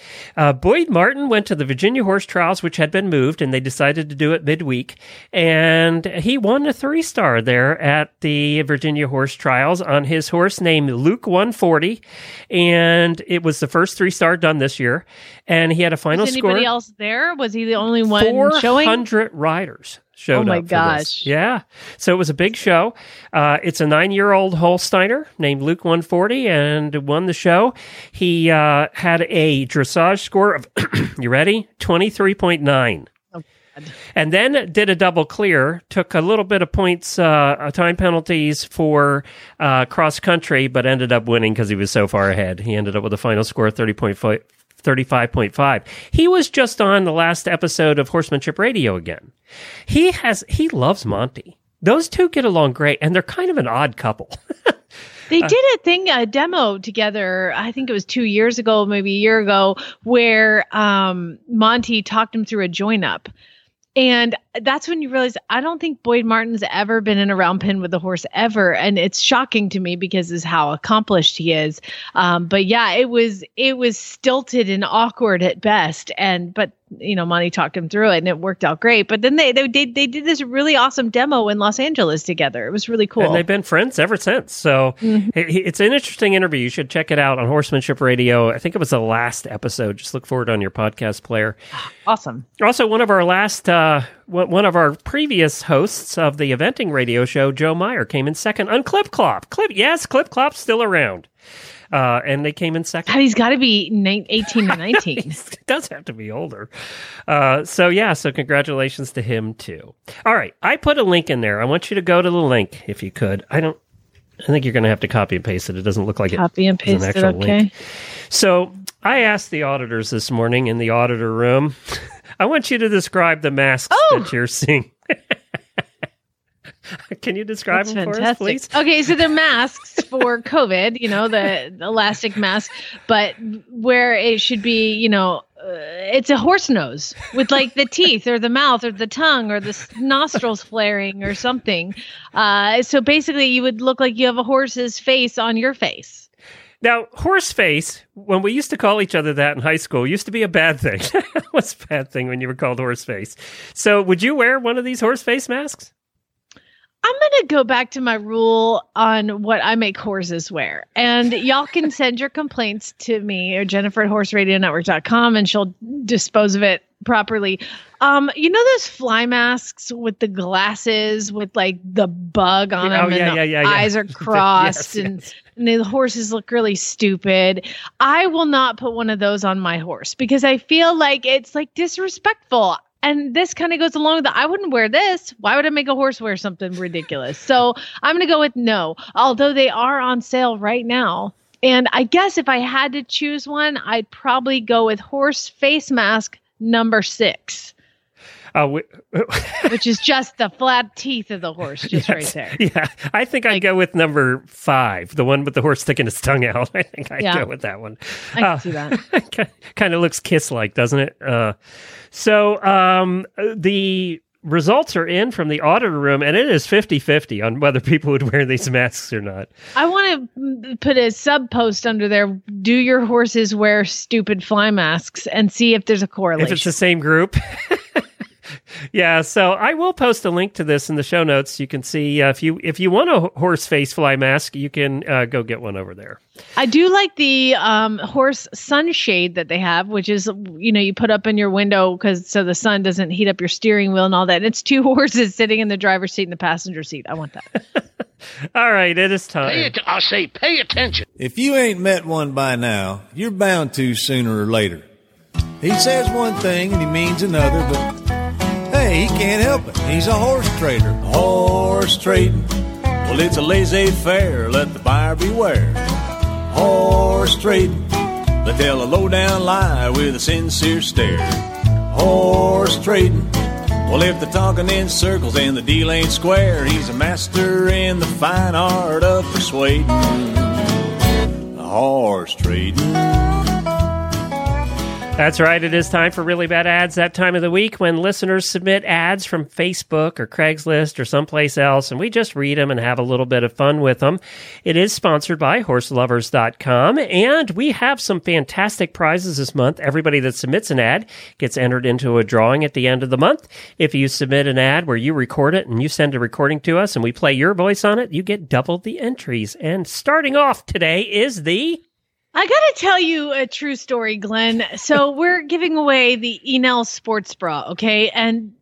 Boyd Martin went to the Virginia Horse Trials, which had been moved, and they decided to do it midweek. And he won a 3-star there at the Virginia Horse Trials on his horse named Luke 140. And it was the first 3-star done this year. And he had a final score. Was anybody else there? Was he the only one showing? 400 riders. Showed up for this. Yeah. So it was a big show. It's a 9-year-old Holsteiner named Luke 140 and won the show. He had a dressage score of, you ready? 23.9. Oh, and then did a double clear, took a little bit of points, time penalties for cross country, but ended up winning because he was so far ahead. He ended up with a final score of 35.5. He was just on the last episode of Horsemanship Radio again. He loves Monty. Those two get along great, and they're kind of an odd couple. They did a demo together, I think it was 2 years ago, maybe a year ago, where Monty talked him through a join-up. And that's when you realize, I don't think Boyd Martin's ever been in a round pen with a horse ever. And it's shocking to me because of how accomplished he is. But yeah, it was stilted and awkward at best. But Monty talked him through it and it worked out great. But then they did this really awesome demo in Los Angeles together. It was really cool. And they've been friends ever since. So It's an interesting interview. You should check it out on Horsemanship Radio. I think it was the last episode. Just look for it on your podcast player. Awesome. Also, one of our last one of our previous hosts of the eventing radio show, Joe Meyer, came in second on Clip Clop. Clip Clop's still around. And they came in second. God, he's got to be 18 or 19. He does have to be older. So congratulations to him, too. All right, I put a link in there. I want you to go to the link, if you could. I think you're going to have to copy and paste it. It doesn't look like it. Copy and paste it, okay. Link. So I asked the auditors this morning in the auditor room, I want you to describe the masks that you're seeing. Can you describe them fantastic. For us, please? Okay, so they're masks for COVID, the elastic mask, but where it should be, it's a horse nose with like the teeth or the mouth or the tongue or the nostrils flaring or something. So basically you would look like you have a horse's face on your face. Now, horse face, when we used to call each other that in high school, used to be a bad thing. It was a bad thing when you were called horse face. So would you wear one of these horse face masks? I'm going to go back to my rule on what I make horses wear. And y'all can send your complaints to me or Jennifer at horseradionetwork.com and she'll dispose of it properly. Those fly masks with the glasses with like the bug on them eyes are crossed and the horses look really stupid. I will not put one of those on my horse because I feel like it's like disrespectful. And this kind of goes along with I wouldn't wear this. Why would I make a horse wear something ridiculous? So I'm going to go with no, although they are on sale right now. And I guess if I had to choose one, I'd probably go with horse face mask number 6. Which is just the flat teeth of the horse, right there. Yeah, I think I'd go with number 5, the one with the horse sticking his tongue out. I think I'd go with that one. I can see that. Kind of looks Kiss-like, doesn't it? So the results are in from the auditor room, and it is 50-50 on whether people would wear these masks or not. I want to put a sub-post under there, do your horses wear stupid fly masks, and see if there's a correlation. If it's the same group. Yeah, so I will post a link to this in the show notes. You can see if you want a horse face fly mask, you can go get one over there. I do like the horse sunshade that they have, which is you put up in your window so the sun doesn't heat up your steering wheel and all that. And it's 2 horses sitting in the driver's seat and the passenger seat. I want that. All right, it is time. Pay attention. If you ain't met one by now, you're bound to sooner or later. He says one thing and he means another, but he can't help it. He's a horse trader. Horse trading. Well, it's a laissez-faire. Let the buyer beware. Horse trading. They tell a low-down lie with a sincere stare. Horse trading. Well, if they're talking in circles and the deal ain't square, he's a master in the fine art of persuading. Horse trading. That's right. It is time for Really Bad Ads, that time of the week when listeners submit ads from Facebook or Craigslist or someplace else, and we just read them and have a little bit of fun with them. It is sponsored by horselovers.com, and we have some fantastic prizes this month. Everybody that submits an ad gets entered into a drawing at the end of the month. If you submit an ad where you record it and you send a recording to us and we play your voice on it, you get double the entries. And starting off today is the... I got to tell you a true story, Glenn. So we're giving away the Enel sports bra, okay? And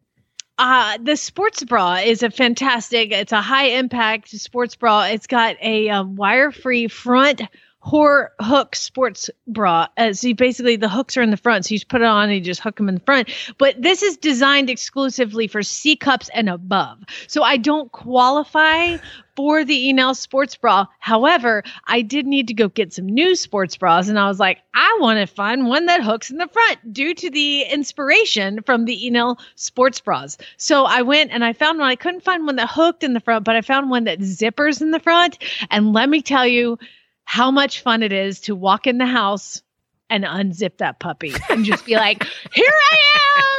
the sports bra is it's a high-impact sports bra. It's got a wire-free front hook sports bra. So basically, the hooks are in the front. So you just put it on and you just hook them in the front. But this is designed exclusively for C-cups and above. So I don't qualify for the Enel sports bra. However, I did need to go get some new sports bras, and I was like, I want to find one that hooks in the front due to the inspiration from the Enel sports bras. So I went and I found one. I couldn't find one that hooked in the front, but I found one that zippers in the front. And let me tell you how much fun it is to walk in the house and unzip that puppy and just be like, here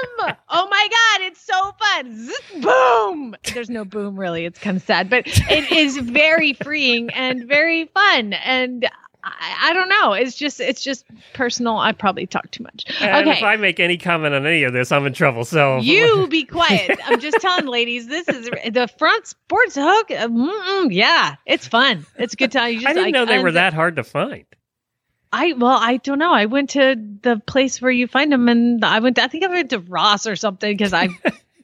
I am. Oh my God, it's so fun. Zzz, boom. There's no boom really. It's kind of sad, but it is very freeing and very fun. And I don't know. It's just personal. I probably talk too much. And if I make any comment on any of this, I'm in trouble. So you be quiet. I'm just telling ladies, this is the front sports hook. Yeah, it's fun. It's a good time. I didn't know they were that hard to find. I don't know. I went to the place where you find them, and I went to Ross or something because I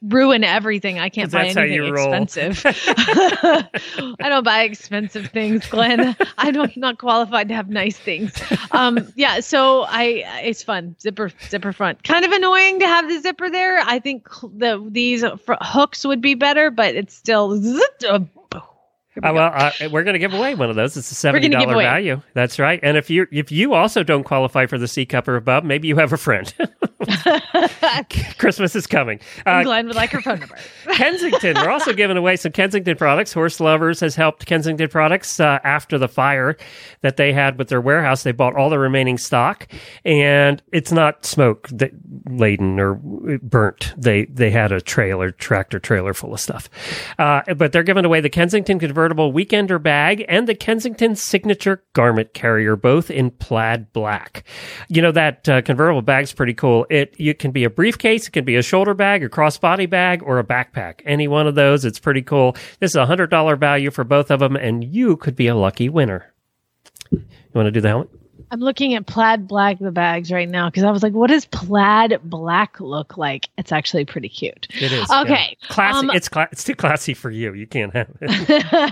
ruin everything. I can't buy anything expensive. I don't buy expensive things, Glenn. I'm not qualified to have nice things. Yeah, so it's fun. Zipper front. Kind of annoying to have the zipper there. I think these hooks would be better, but it's still we're going to give away one of those. It's a $70 value. That's right. And if you also don't qualify for the C cup or above, maybe you have a friend. Christmas is coming. Glenn would like her phone number. Kensington. We're also giving away some Kensington products. Horse Lovers has helped Kensington Products after the fire that they had with their warehouse. They bought all the remaining stock, and it's not smoke laden or burnt. They had a tractor trailer full of stuff. But they're giving away the Kensington Convertible Weekender Bag and the Kensington Signature Garment Carrier, both in plaid black. You know, that convertible bag's pretty cool. It can be a briefcase, it can be a shoulder bag, a crossbody bag, or a backpack. Any one of those, it's pretty cool. This is a $100 value for both of them, and you could be a lucky winner. You want to do the helmet? I'm looking at plaid black, the bags right now, because I was like, what does plaid black look like? It's actually pretty cute. It is. Okay. Yeah. Classy. It's too classy for you. You can't have it.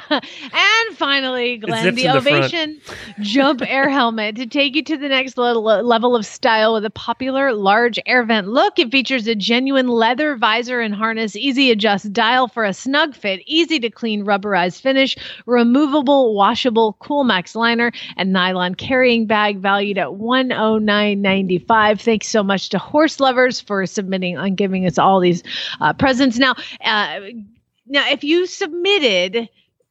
And finally, Glenn, the Ovation Jump Air Helmet to take you to the next level of style with a popular large air vent look. It features a genuine leather visor and harness, easy adjust dial for a snug fit, easy to clean rubberized finish, removable, washable Coolmax liner, and nylon carrying bag. Valued at $109.95. Thanks so much to Horse Lovers for submitting and giving us all these presents. Now, if you submitted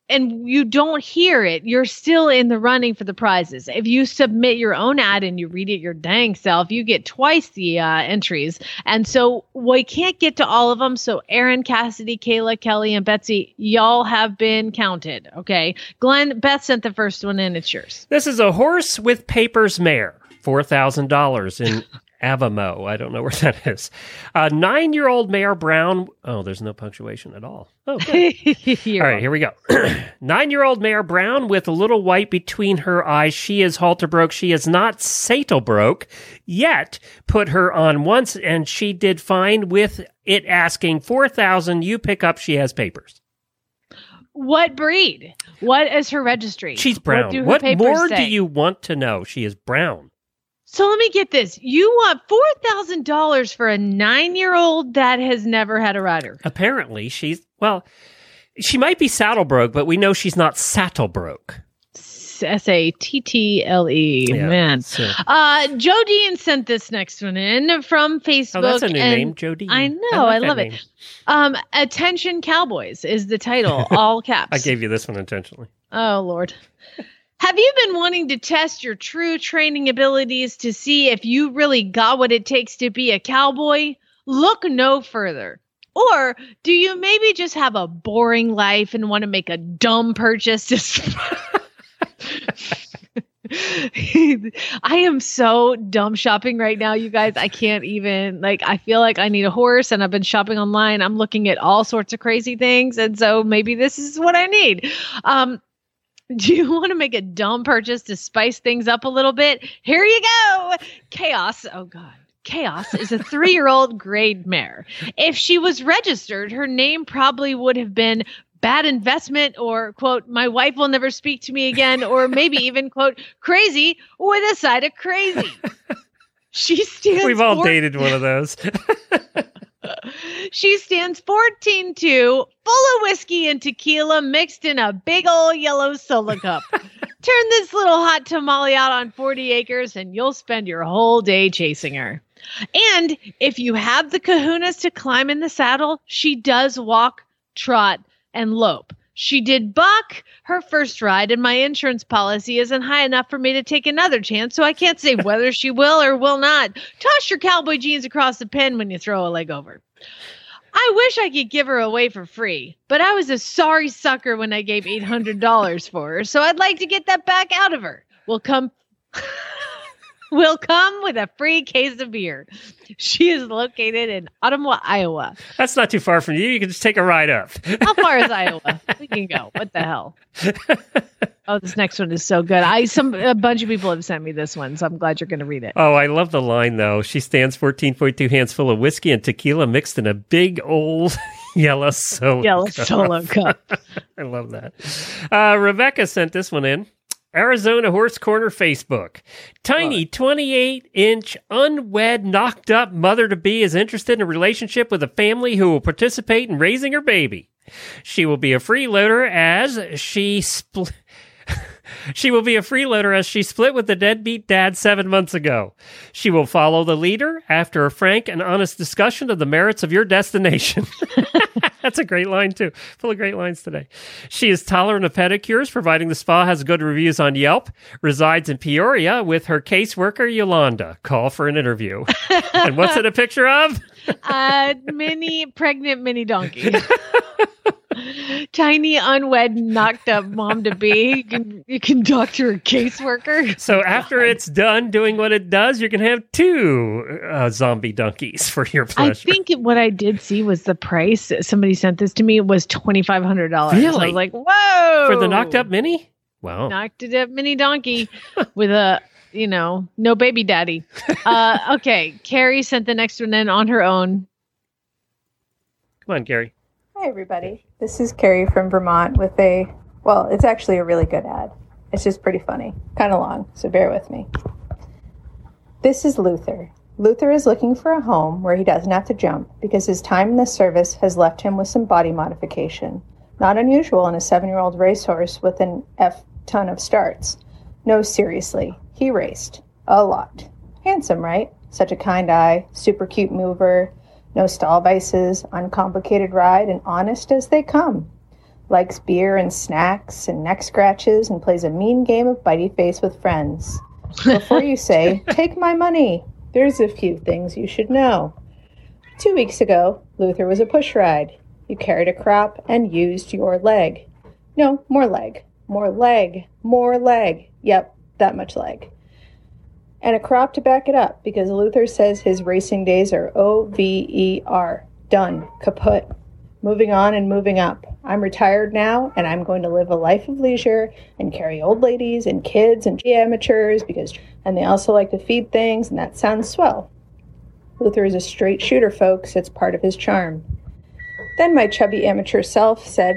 and you don't hear it, you're still in the running for the prizes. If you submit your own ad and you read it your dang self, you get twice the entries. And so we can't get to all of them. So Aaron, Cassidy, Kayla, Kelly, and Betsy, y'all have been counted. Okay. Glenn, Beth sent the first one in. It's yours. This is a horse with papers mare, $4,000 in Avamo. I don't know where that is. 9-year-old mare Brown. Oh, there's no punctuation at all. Oh, okay. All right, here we go. 9-year-old mare Brown with a little white between her eyes. She is halter broke. She is not saddle broke yet. Put her on once, and she did fine with it asking $4,000. You pick up. She has papers. What breed? What is her registry? She's brown. What more say? Do you want to know? She is brown. So let me get this. You want $4,000 for a 9-year-old that has never had a rider. Apparently, she might be saddle broke, but we know she's not saddle broke. Sattle, yeah, man. So. Jodine sent this next one in from Facebook. Oh, that's a new name, Jodine. I know, I love it. Attention Cowboys is the title, all caps. I gave you this one intentionally. Oh, Lord. Have you been wanting to test your true training abilities to see if you really got what it takes to be a cowboy? Look no further. Or do you maybe just have a boring life and want to make a dumb purchase? I am so dumb shopping right now, you guys. I can't even, I feel like I need a horse, and I've been shopping online. I'm looking at all sorts of crazy things. And so maybe this is what I need. Do you want to make a dumb purchase to spice things up a little bit? Here you go. Chaos. Oh, God. Chaos is a 3-year-old grade mare. If she was registered, her name probably would have been Bad Investment, or, quote, My Wife Will Never Speak to Me Again, or maybe even, quote, Crazy with a Side of Crazy. She stands. We've all dated one of those. She stands 14-2, full of whiskey and tequila mixed in a big old yellow solo cup. Turn this little hot tamale out on 40 acres and you'll spend your whole day chasing her. And if you have the kahunas to climb in the saddle, she does walk, trot, and lope. She did buck her first ride, and my insurance policy isn't high enough for me to take another chance, so I can't say whether she will or will not. Toss your cowboy jeans across the pen when you throw a leg over. I wish I could give her away for free, but I was a sorry sucker when I gave $800 for her, so I'd like to get that back out of her. We'll come... will come with a free case of beer. She is located in Ottumwa, Iowa. That's not too far from you. You can just take a ride up. How far is Iowa? We can go. What the hell? Oh, this next one is so good. A bunch of people have sent me this one, so I'm glad you're going to read it. Oh, I love the line, though. She stands 14.2 hands full of whiskey and tequila mixed in a big old... Yellow solo cup. I love that. Rebecca sent this one in. Arizona Horse Corner Facebook. Tiny 28-inch unwed knocked up mother-to-be is interested in a relationship with a family who will participate in raising her baby. She will be a freeloader as she split with the deadbeat dad 7 months ago. She will follow the leader after a frank and honest discussion of the merits of your destination. That's a great line, too. Full of great lines today. She is tolerant of pedicures, providing the spa has good reviews on Yelp, resides in Peoria with her caseworker, Yolanda. Call for an interview. And what's it a picture of? Pregnant mini donkey. Tiny, unwed, knocked up mom-to-be. You can talk to her caseworker. So after it's done doing what it does, you can have two zombie donkeys for your pleasure. I think what I did see was the price. Somebody sent this to me was $2,500. Really? So I was like, whoa! For the knocked up mini? Wow. Knocked it up mini donkey with a... no baby daddy. Okay, Carrie sent the next one in on her own. Come on, Carrie. Hi, everybody. This is Carrie from Vermont with it's actually a really good ad. It's just pretty funny. Kind of long, so bear with me. This is Luther. Luther is looking for a home where he doesn't have to jump because his time in the service has left him with some body modification. Not unusual in a 7-year-old racehorse with an F ton of starts. No, seriously. He raced. A lot. Handsome, right? Such a kind eye, super cute mover, no stall vices, uncomplicated ride, and honest as they come. Likes beer and snacks and neck scratches and plays a mean game of bitey face with friends. Before you say, take my money, there's a few things you should know. 2 weeks ago, Luther was a push ride. You carried a crop and used your leg. No, more leg. More leg. More leg. Yep. That much leg. And a crop to back it up, because Luther says his racing days are over. Done. Kaput. Moving on and moving up. I'm retired now, and I'm going to live a life of leisure and carry old ladies and kids and amateurs, and they also like to feed things, and that sounds swell. Luther is a straight shooter, folks. It's part of his charm. Then my chubby amateur self said,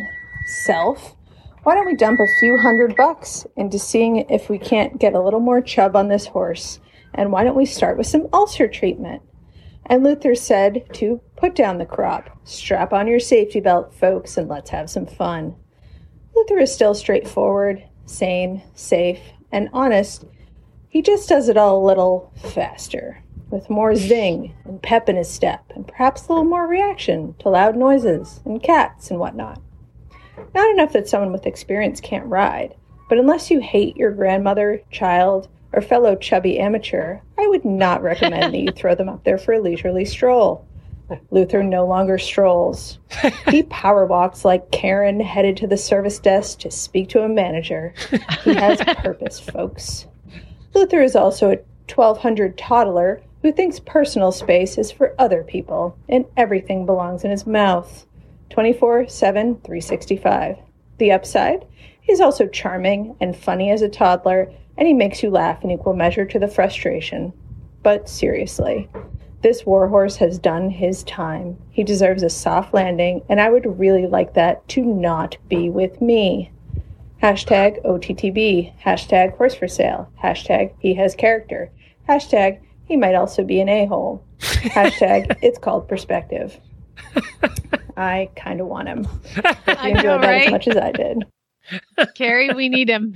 self? Why don't we dump a few $100 into seeing if we can't get a little more chub on this horse? And why don't we start with some ulcer treatment? And Luther said to put down the crop, strap on your safety belt, folks, and let's have some fun. Luther is still straightforward, sane, safe, and honest. He just does it all a little faster, with more zing and pep in his step, and perhaps a little more reaction to loud noises and cats and whatnot. Not enough that someone with experience can't ride, but unless you hate your grandmother, child, or fellow chubby amateur, I would not recommend that you throw them up there for a leisurely stroll. Luther no longer strolls. He power walks like Karen headed to the service desk to speak to a manager. He has a purpose, folks. Luther is also a 1200 toddler who thinks personal space is for other people, and everything belongs in his mouth. 24/7, 365. The upside? He's also charming and funny as a toddler, and he makes you laugh in equal measure to the frustration. But seriously, this warhorse has done his time. He deserves a soft landing, and I would really like that to not be with me. Hashtag OTTB. Hashtag horse for sale. Hashtag he has character. Hashtag he might also be an a-hole. Hashtag it's called perspective. I kind of want him. I enjoyed that, right? As much as I did. Carrie, we need him.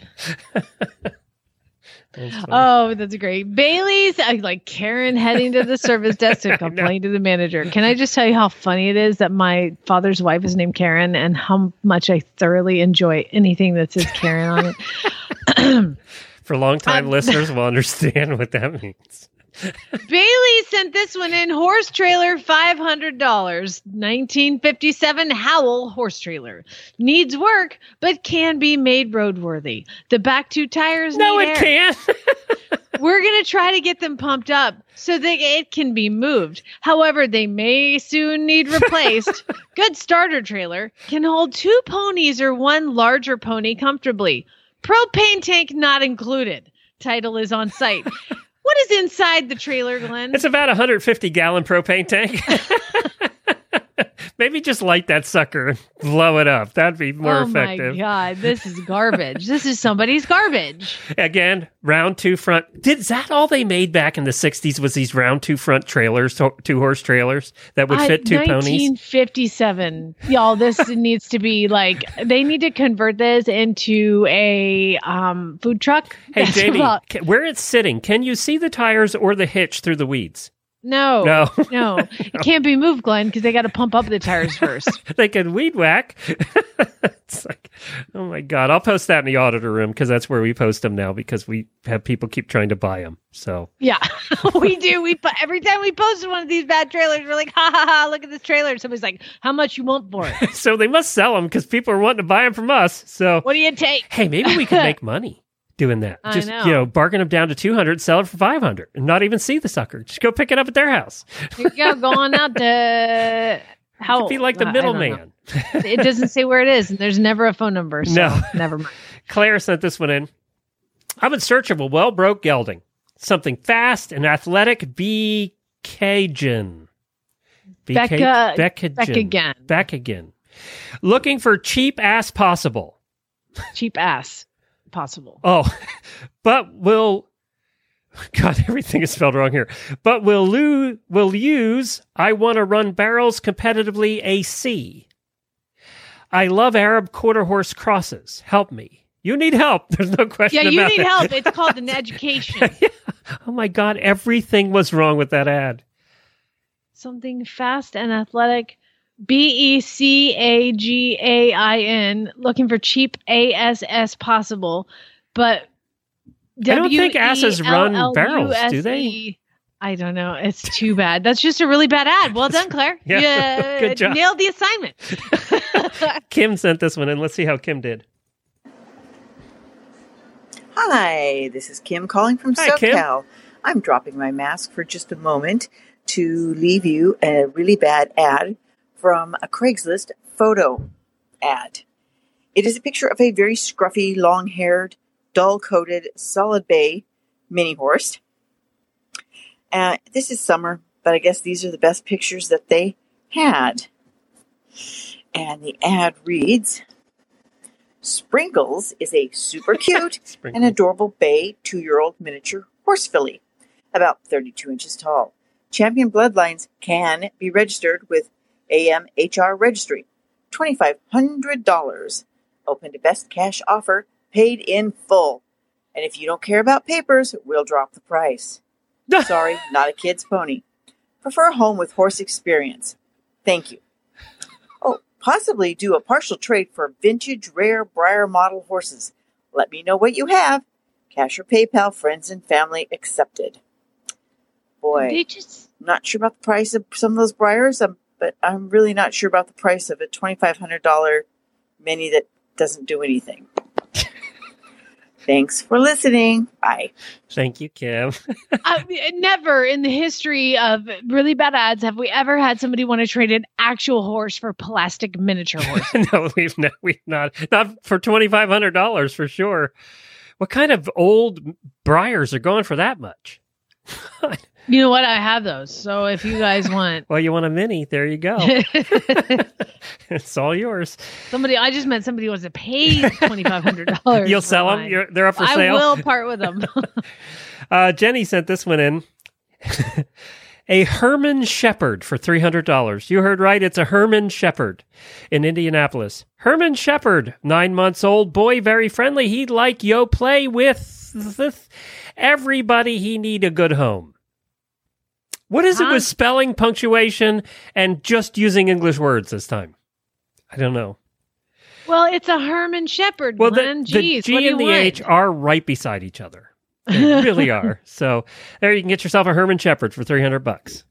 Oh, that's great. Bailey's like Karen heading to the service desk to complain to the manager. Can I just tell you how funny it is that my father's wife is named Karen, and how much I thoroughly enjoy anything that says Karen on it? For long-time listeners will understand what that means. Bailey sent this one in. Horse trailer, $500, 1957 Howell horse trailer. Needs work, but can be made roadworthy. The back two tires need air. No, it can't. We're going to try to get them pumped up so that it can be moved. However, they may soon need replaced. Good starter trailer can hold 2 ponies or one larger pony comfortably. Propane tank not included. Title is on site. What is inside the trailer, Glenn? It's about a 150-gallon propane tank. Maybe just light that sucker and blow it up. That'd be more effective. Oh, my God. This is garbage. This is somebody's garbage. Again, round two front. Is that all they made back in the 60s was these round two front trailers, two-horse trailers that would fit 2 ponies? 1957. Y'all, this needs to be like, they need to convert this into a food truck. Hey, that's Jamie, where it's sitting, can you see the tires or the hitch through the weeds? No. It can't be moved, Glenn, because they got to pump up the tires first. They can weed whack. It's like, oh my God. I'll post that in the auditor room because that's where we post them now because we have people keep trying to buy them. So yeah, we do. Every time we posted one of these bad trailers, we're like, ha ha ha, look at this trailer. And somebody's like, how much you want for it? So they must sell them because people are wanting to buy them from us. So what do you take? Hey, maybe we can make money doing that. Just, you know, bargain them down to $200, sell it for $500 and not even see the sucker. Just go pick it up at their house. You go, going out to... How, it could be like the middleman. It doesn't say where it is, and there's never a phone number, so no. Never mind. Claire sent this one in. I'm in search of a well-broke gelding. Something fast and athletic. Back again. Looking for cheap ass possible. Cheap ass. Possible. Oh, but will... God, everything is spelled wrong here. But will use I want to run barrels competitively AC. I love Arab quarter horse crosses. Help me. You need help. There's no question about it. Yeah, you need help. It's called an education. Yeah. Oh my God, everything was wrong with that ad. Something fast and athletic. BECAGAIN, looking for cheap ASS possible, but I don't think asses run barrels, do they? I don't know. It's too bad. That's just a really bad ad. Well done, Claire. Yeah, good job. Nailed the assignment. Kim sent this one in. Let's see how Kim did. Hi, this is Kim calling from SoCal. Kim. I'm dropping my mask for just a moment to leave you a really bad ad from a Craigslist photo ad. It is a picture of a very scruffy, long-haired, dull-coated, solid bay mini horse. This is summer, but I guess these are the best pictures that they had. And the ad reads, Sprinkles is a super cute and adorable bay 2-year-old miniature horse filly, about 32 inches tall. Champion bloodlines can be registered with AMHR registry, $2,500. Open to best cash offer, paid in full. And if you don't care about papers, we'll drop the price. Sorry, not a kid's pony. Prefer home with horse experience. Thank you. Oh, possibly do a partial trade for vintage rare Briar model horses. Let me know what you have. Cash or PayPal, friends and family accepted. Boy, not sure about the price of some of those Briars. But I'm really not sure about the price of a $2,500 mini that doesn't do anything. Thanks for listening. Bye. Thank you, Kim. Never in the history of really bad ads have we ever had somebody want to trade an actual horse for plastic miniature horse. No, we've not. Not for $2,500 for sure. What kind of old Briars are going for that much? You know what? I have those. So if you guys want... Well, you want a mini. There you go. It's all yours. I just meant somebody wants to pay $2,500. You'll sell them? They're up for sale? I will part with them. Jenny sent this one in. A Herman Shepherd for $300. You heard right. It's a Herman Shepherd in Indianapolis. Herman Shepherd, 9 months old, boy, very friendly. He'd like yo play with everybody. He need a good home. What is it with spelling, punctuation, and just using English words this time? I don't know. Well, it's a Herman Shepherd. Well, the G and the H are right beside each other. They really are. So there you can get yourself a Herman Shepherd for $300.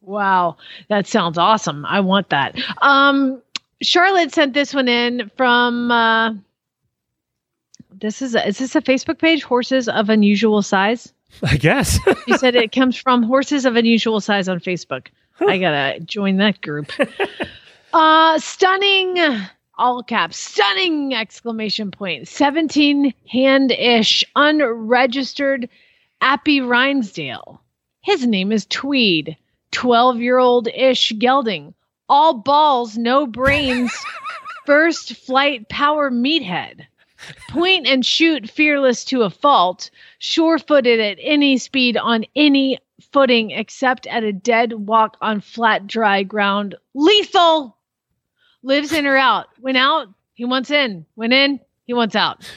Wow. That sounds awesome. I want that. Charlotte sent this one in from... Is this a Facebook page? Horses of Unusual Size? I guess. You said it comes from Horses of Unusual Size on Facebook. Huh. I got to join that group. Stunning, all caps, stunning exclamation point, 17 hand-ish, unregistered Appy Rhinesdale. His name is Tweed, 12-year-old-ish gelding, all balls, no brains, first flight power meathead. Point and shoot, fearless to a fault, sure-footed at any speed on any footing except at a dead walk on flat, dry ground. Lethal! Lives in or out. Went out, he wants in. Went in, he wants out.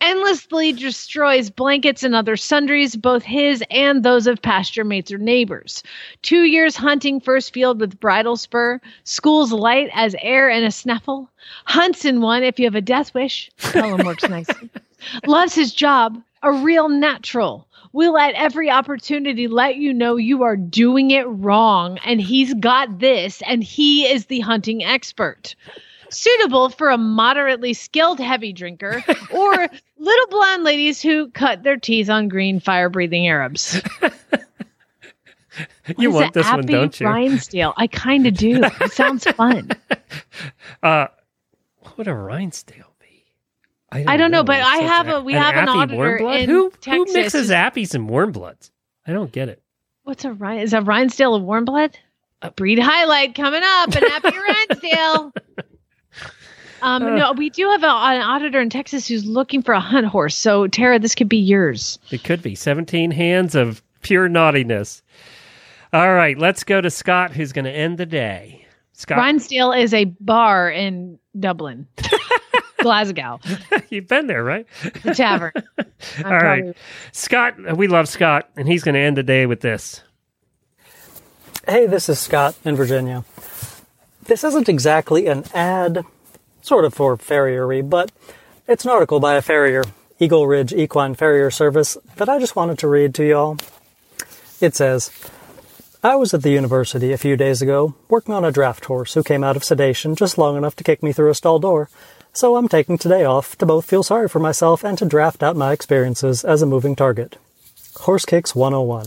Endlessly destroys blankets and other sundries, both his and those of pasture mates or neighbors. 2 years hunting first field with bridle spur. Schools light as air in a snaffle. Hunts in one if you have a death wish. Column works nicely. Loves his job. A real natural. Will at every opportunity let you know you are doing it wrong, and he's got this, and he is the hunting expert. Suitable for a moderately skilled heavy drinker or little blonde ladies who cut their teeth on green fire-breathing Arabs. You want this one, don't you? Rhinesdale. I kind of do. It sounds fun. What would a Rhinesdale be? I don't know, but I have we have an auditor in Texas. Who mixes Appies and Warmbloods? I don't get it. What's a Rhinesdale? Is a Rhinesdale a Warmblood? A breed highlight coming up, an Appy Rhinesdale. No, we do have an auditor in Texas who's looking for a hunt horse. So, Tara, this could be yours. It could be. 17 hands of pure naughtiness. All right, let's go to Scott, who's going to end the day. Scott. Rhinesdale is a bar in Dublin. Glasgow. You've been there, right? The tavern. All right. Scott, we love Scott, and he's going to end the day with this. Hey, this is Scott in Virginia. This isn't exactly an ad, sort of for farriery, but it's an article by a farrier, Eagle Ridge Equine Farrier Service, that I just wanted to read to y'all. It says, I was at the university a few days ago working on a draft horse who came out of sedation just long enough to kick me through a stall door, so I'm taking today off to both feel sorry for myself and to draft out my experiences as a moving target. Horse Kicks 101.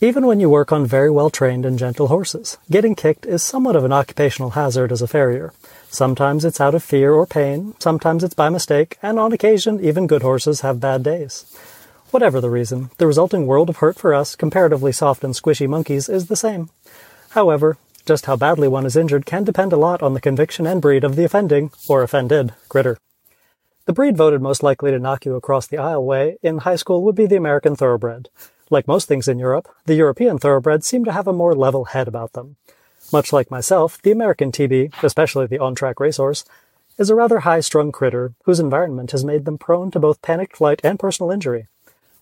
Even when you work on very well-trained and gentle horses, getting kicked is somewhat of an occupational hazard as a farrier. Sometimes it's out of fear or pain, sometimes it's by mistake, and on occasion, even good horses have bad days. Whatever the reason, the resulting world of hurt for us, comparatively soft and squishy monkeys, is the same. However, just how badly one is injured can depend a lot on the conviction and breed of the offending, or offended, critter. The breed voted most likely to knock you across the aisle way in high school would be the American thoroughbred. Like most things in Europe, the European thoroughbreds seem to have a more level head about them. Much like myself, the American TB, especially the on-track racehorse, is a rather high-strung critter whose environment has made them prone to both panicked flight and personal injury.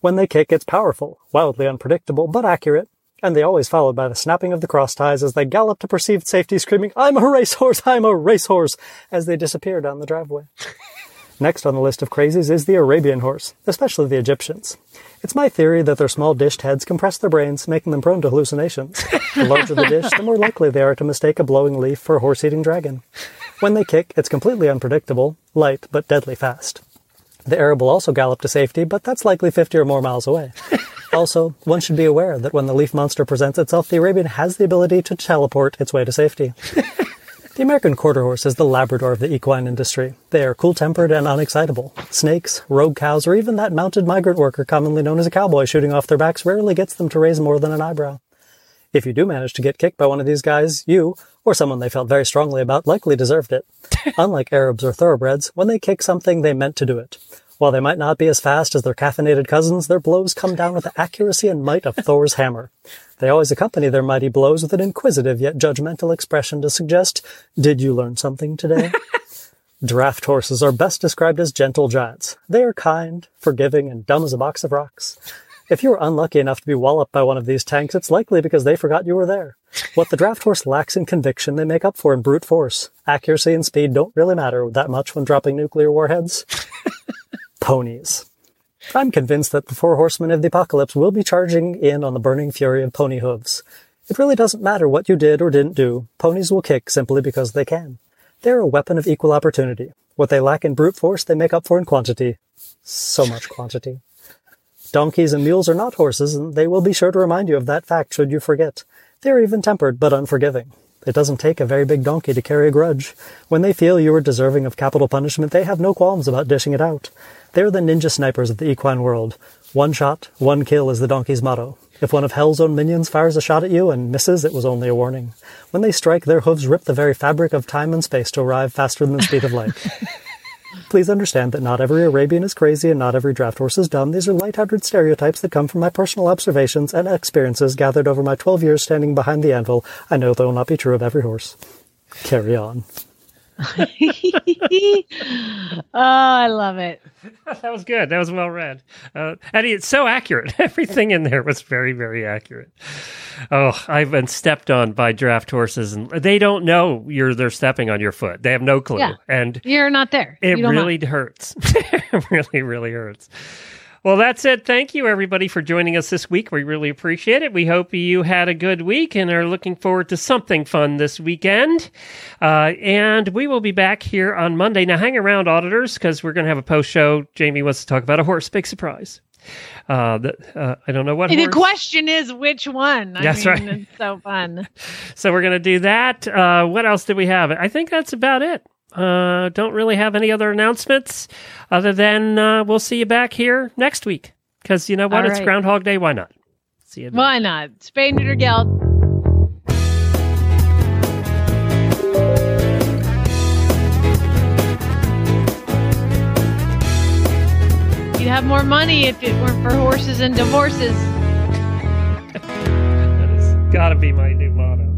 When they kick, it's powerful, wildly unpredictable, but accurate, and they always followed by the snapping of the cross ties as they gallop to perceived safety, screaming, I'm a racehorse, I'm a racehorse, as they disappear down the driveway. Next on the list of crazies is the Arabian horse, especially the Egyptians. It's my theory that their small dished heads compress their brains, making them prone to hallucinations. The larger the dish, the more likely they are to mistake a blowing leaf for a horse-eating dragon. When they kick, it's completely unpredictable, light but deadly fast. The Arab will also gallop to safety, but that's likely 50 or more miles away. Also, one should be aware that when the leaf monster presents itself, the Arabian has the ability to teleport its way to safety. The American quarter horse is the Labrador of the equine industry. They are cool-tempered and unexcitable. Snakes, rogue cows, or even that mounted migrant worker commonly known as a cowboy shooting off their backs rarely gets them to raise more than an eyebrow. If you do manage to get kicked by one of these guys, you, or someone they felt very strongly about, likely deserved it. Unlike Arabs or thoroughbreds, when they kick something, they meant to do it. While they might not be as fast as their caffeinated cousins, their blows come down with the accuracy and might of Thor's hammer. They always accompany their mighty blows with an inquisitive yet judgmental expression to suggest, did you learn something today? Draft horses are best described as gentle giants. They are kind, forgiving, and dumb as a box of rocks. If you were unlucky enough to be walloped by one of these tanks, it's likely because they forgot you were there. What the draft horse lacks in conviction, they make up for in brute force. Accuracy and speed don't really matter that much when dropping nuclear warheads. Ponies. I'm convinced that the four horsemen of the apocalypse will be charging in on the burning fury of pony hooves. It really doesn't matter what you did or didn't do. Ponies will kick simply because they can. They're a weapon of equal opportunity. What they lack in brute force, they make up for in quantity. So much quantity. Donkeys and mules are not horses, and they will be sure to remind you of that fact should you forget. They're even-tempered but unforgiving. It doesn't take a very big donkey to carry a grudge. When they feel you are deserving of capital punishment, they have no qualms about dishing it out. They're the ninja snipers of the equine world. One shot, one kill is the donkey's motto. If one of Hell's own minions fires a shot at you and misses, it was only a warning. When they strike, their hooves rip the very fabric of time and space to arrive faster than the speed of light. Please understand that not every Arabian is crazy and not every draft horse is dumb. These are light-hearted stereotypes that come from my personal observations and experiences gathered over my 12 years standing behind the anvil. I know they will not be true of every horse. Carry on. Oh, I love it. That was good. That was well read. And it's so accurate. Everything in there was very, very accurate. Oh, I've been stepped on by draft horses, and they don't know they're stepping on your foot. They have no clue. Yeah. And you're not there. It really hurts. It really, really hurts. Well, that's it. Thank you, everybody, for joining us this week. We really appreciate it. We hope you had a good week and are looking forward to something fun this weekend. And we will be back here on Monday. Now, hang around, auditors, because we're going to have a post-show. Jamie wants to talk about a horse. Big surprise. I don't know what horse. The question is which one. That's right. It's so fun. So we're going to do that. What else did we have? I think that's about it. Don't really have any other announcements other than we'll see you back here next week. Because you know what? Right. It's Groundhog Day. Why not? See you then. Why not? Spay, neuter, geld. You'd have more money if it weren't for horses and divorces. That has got to be my new motto.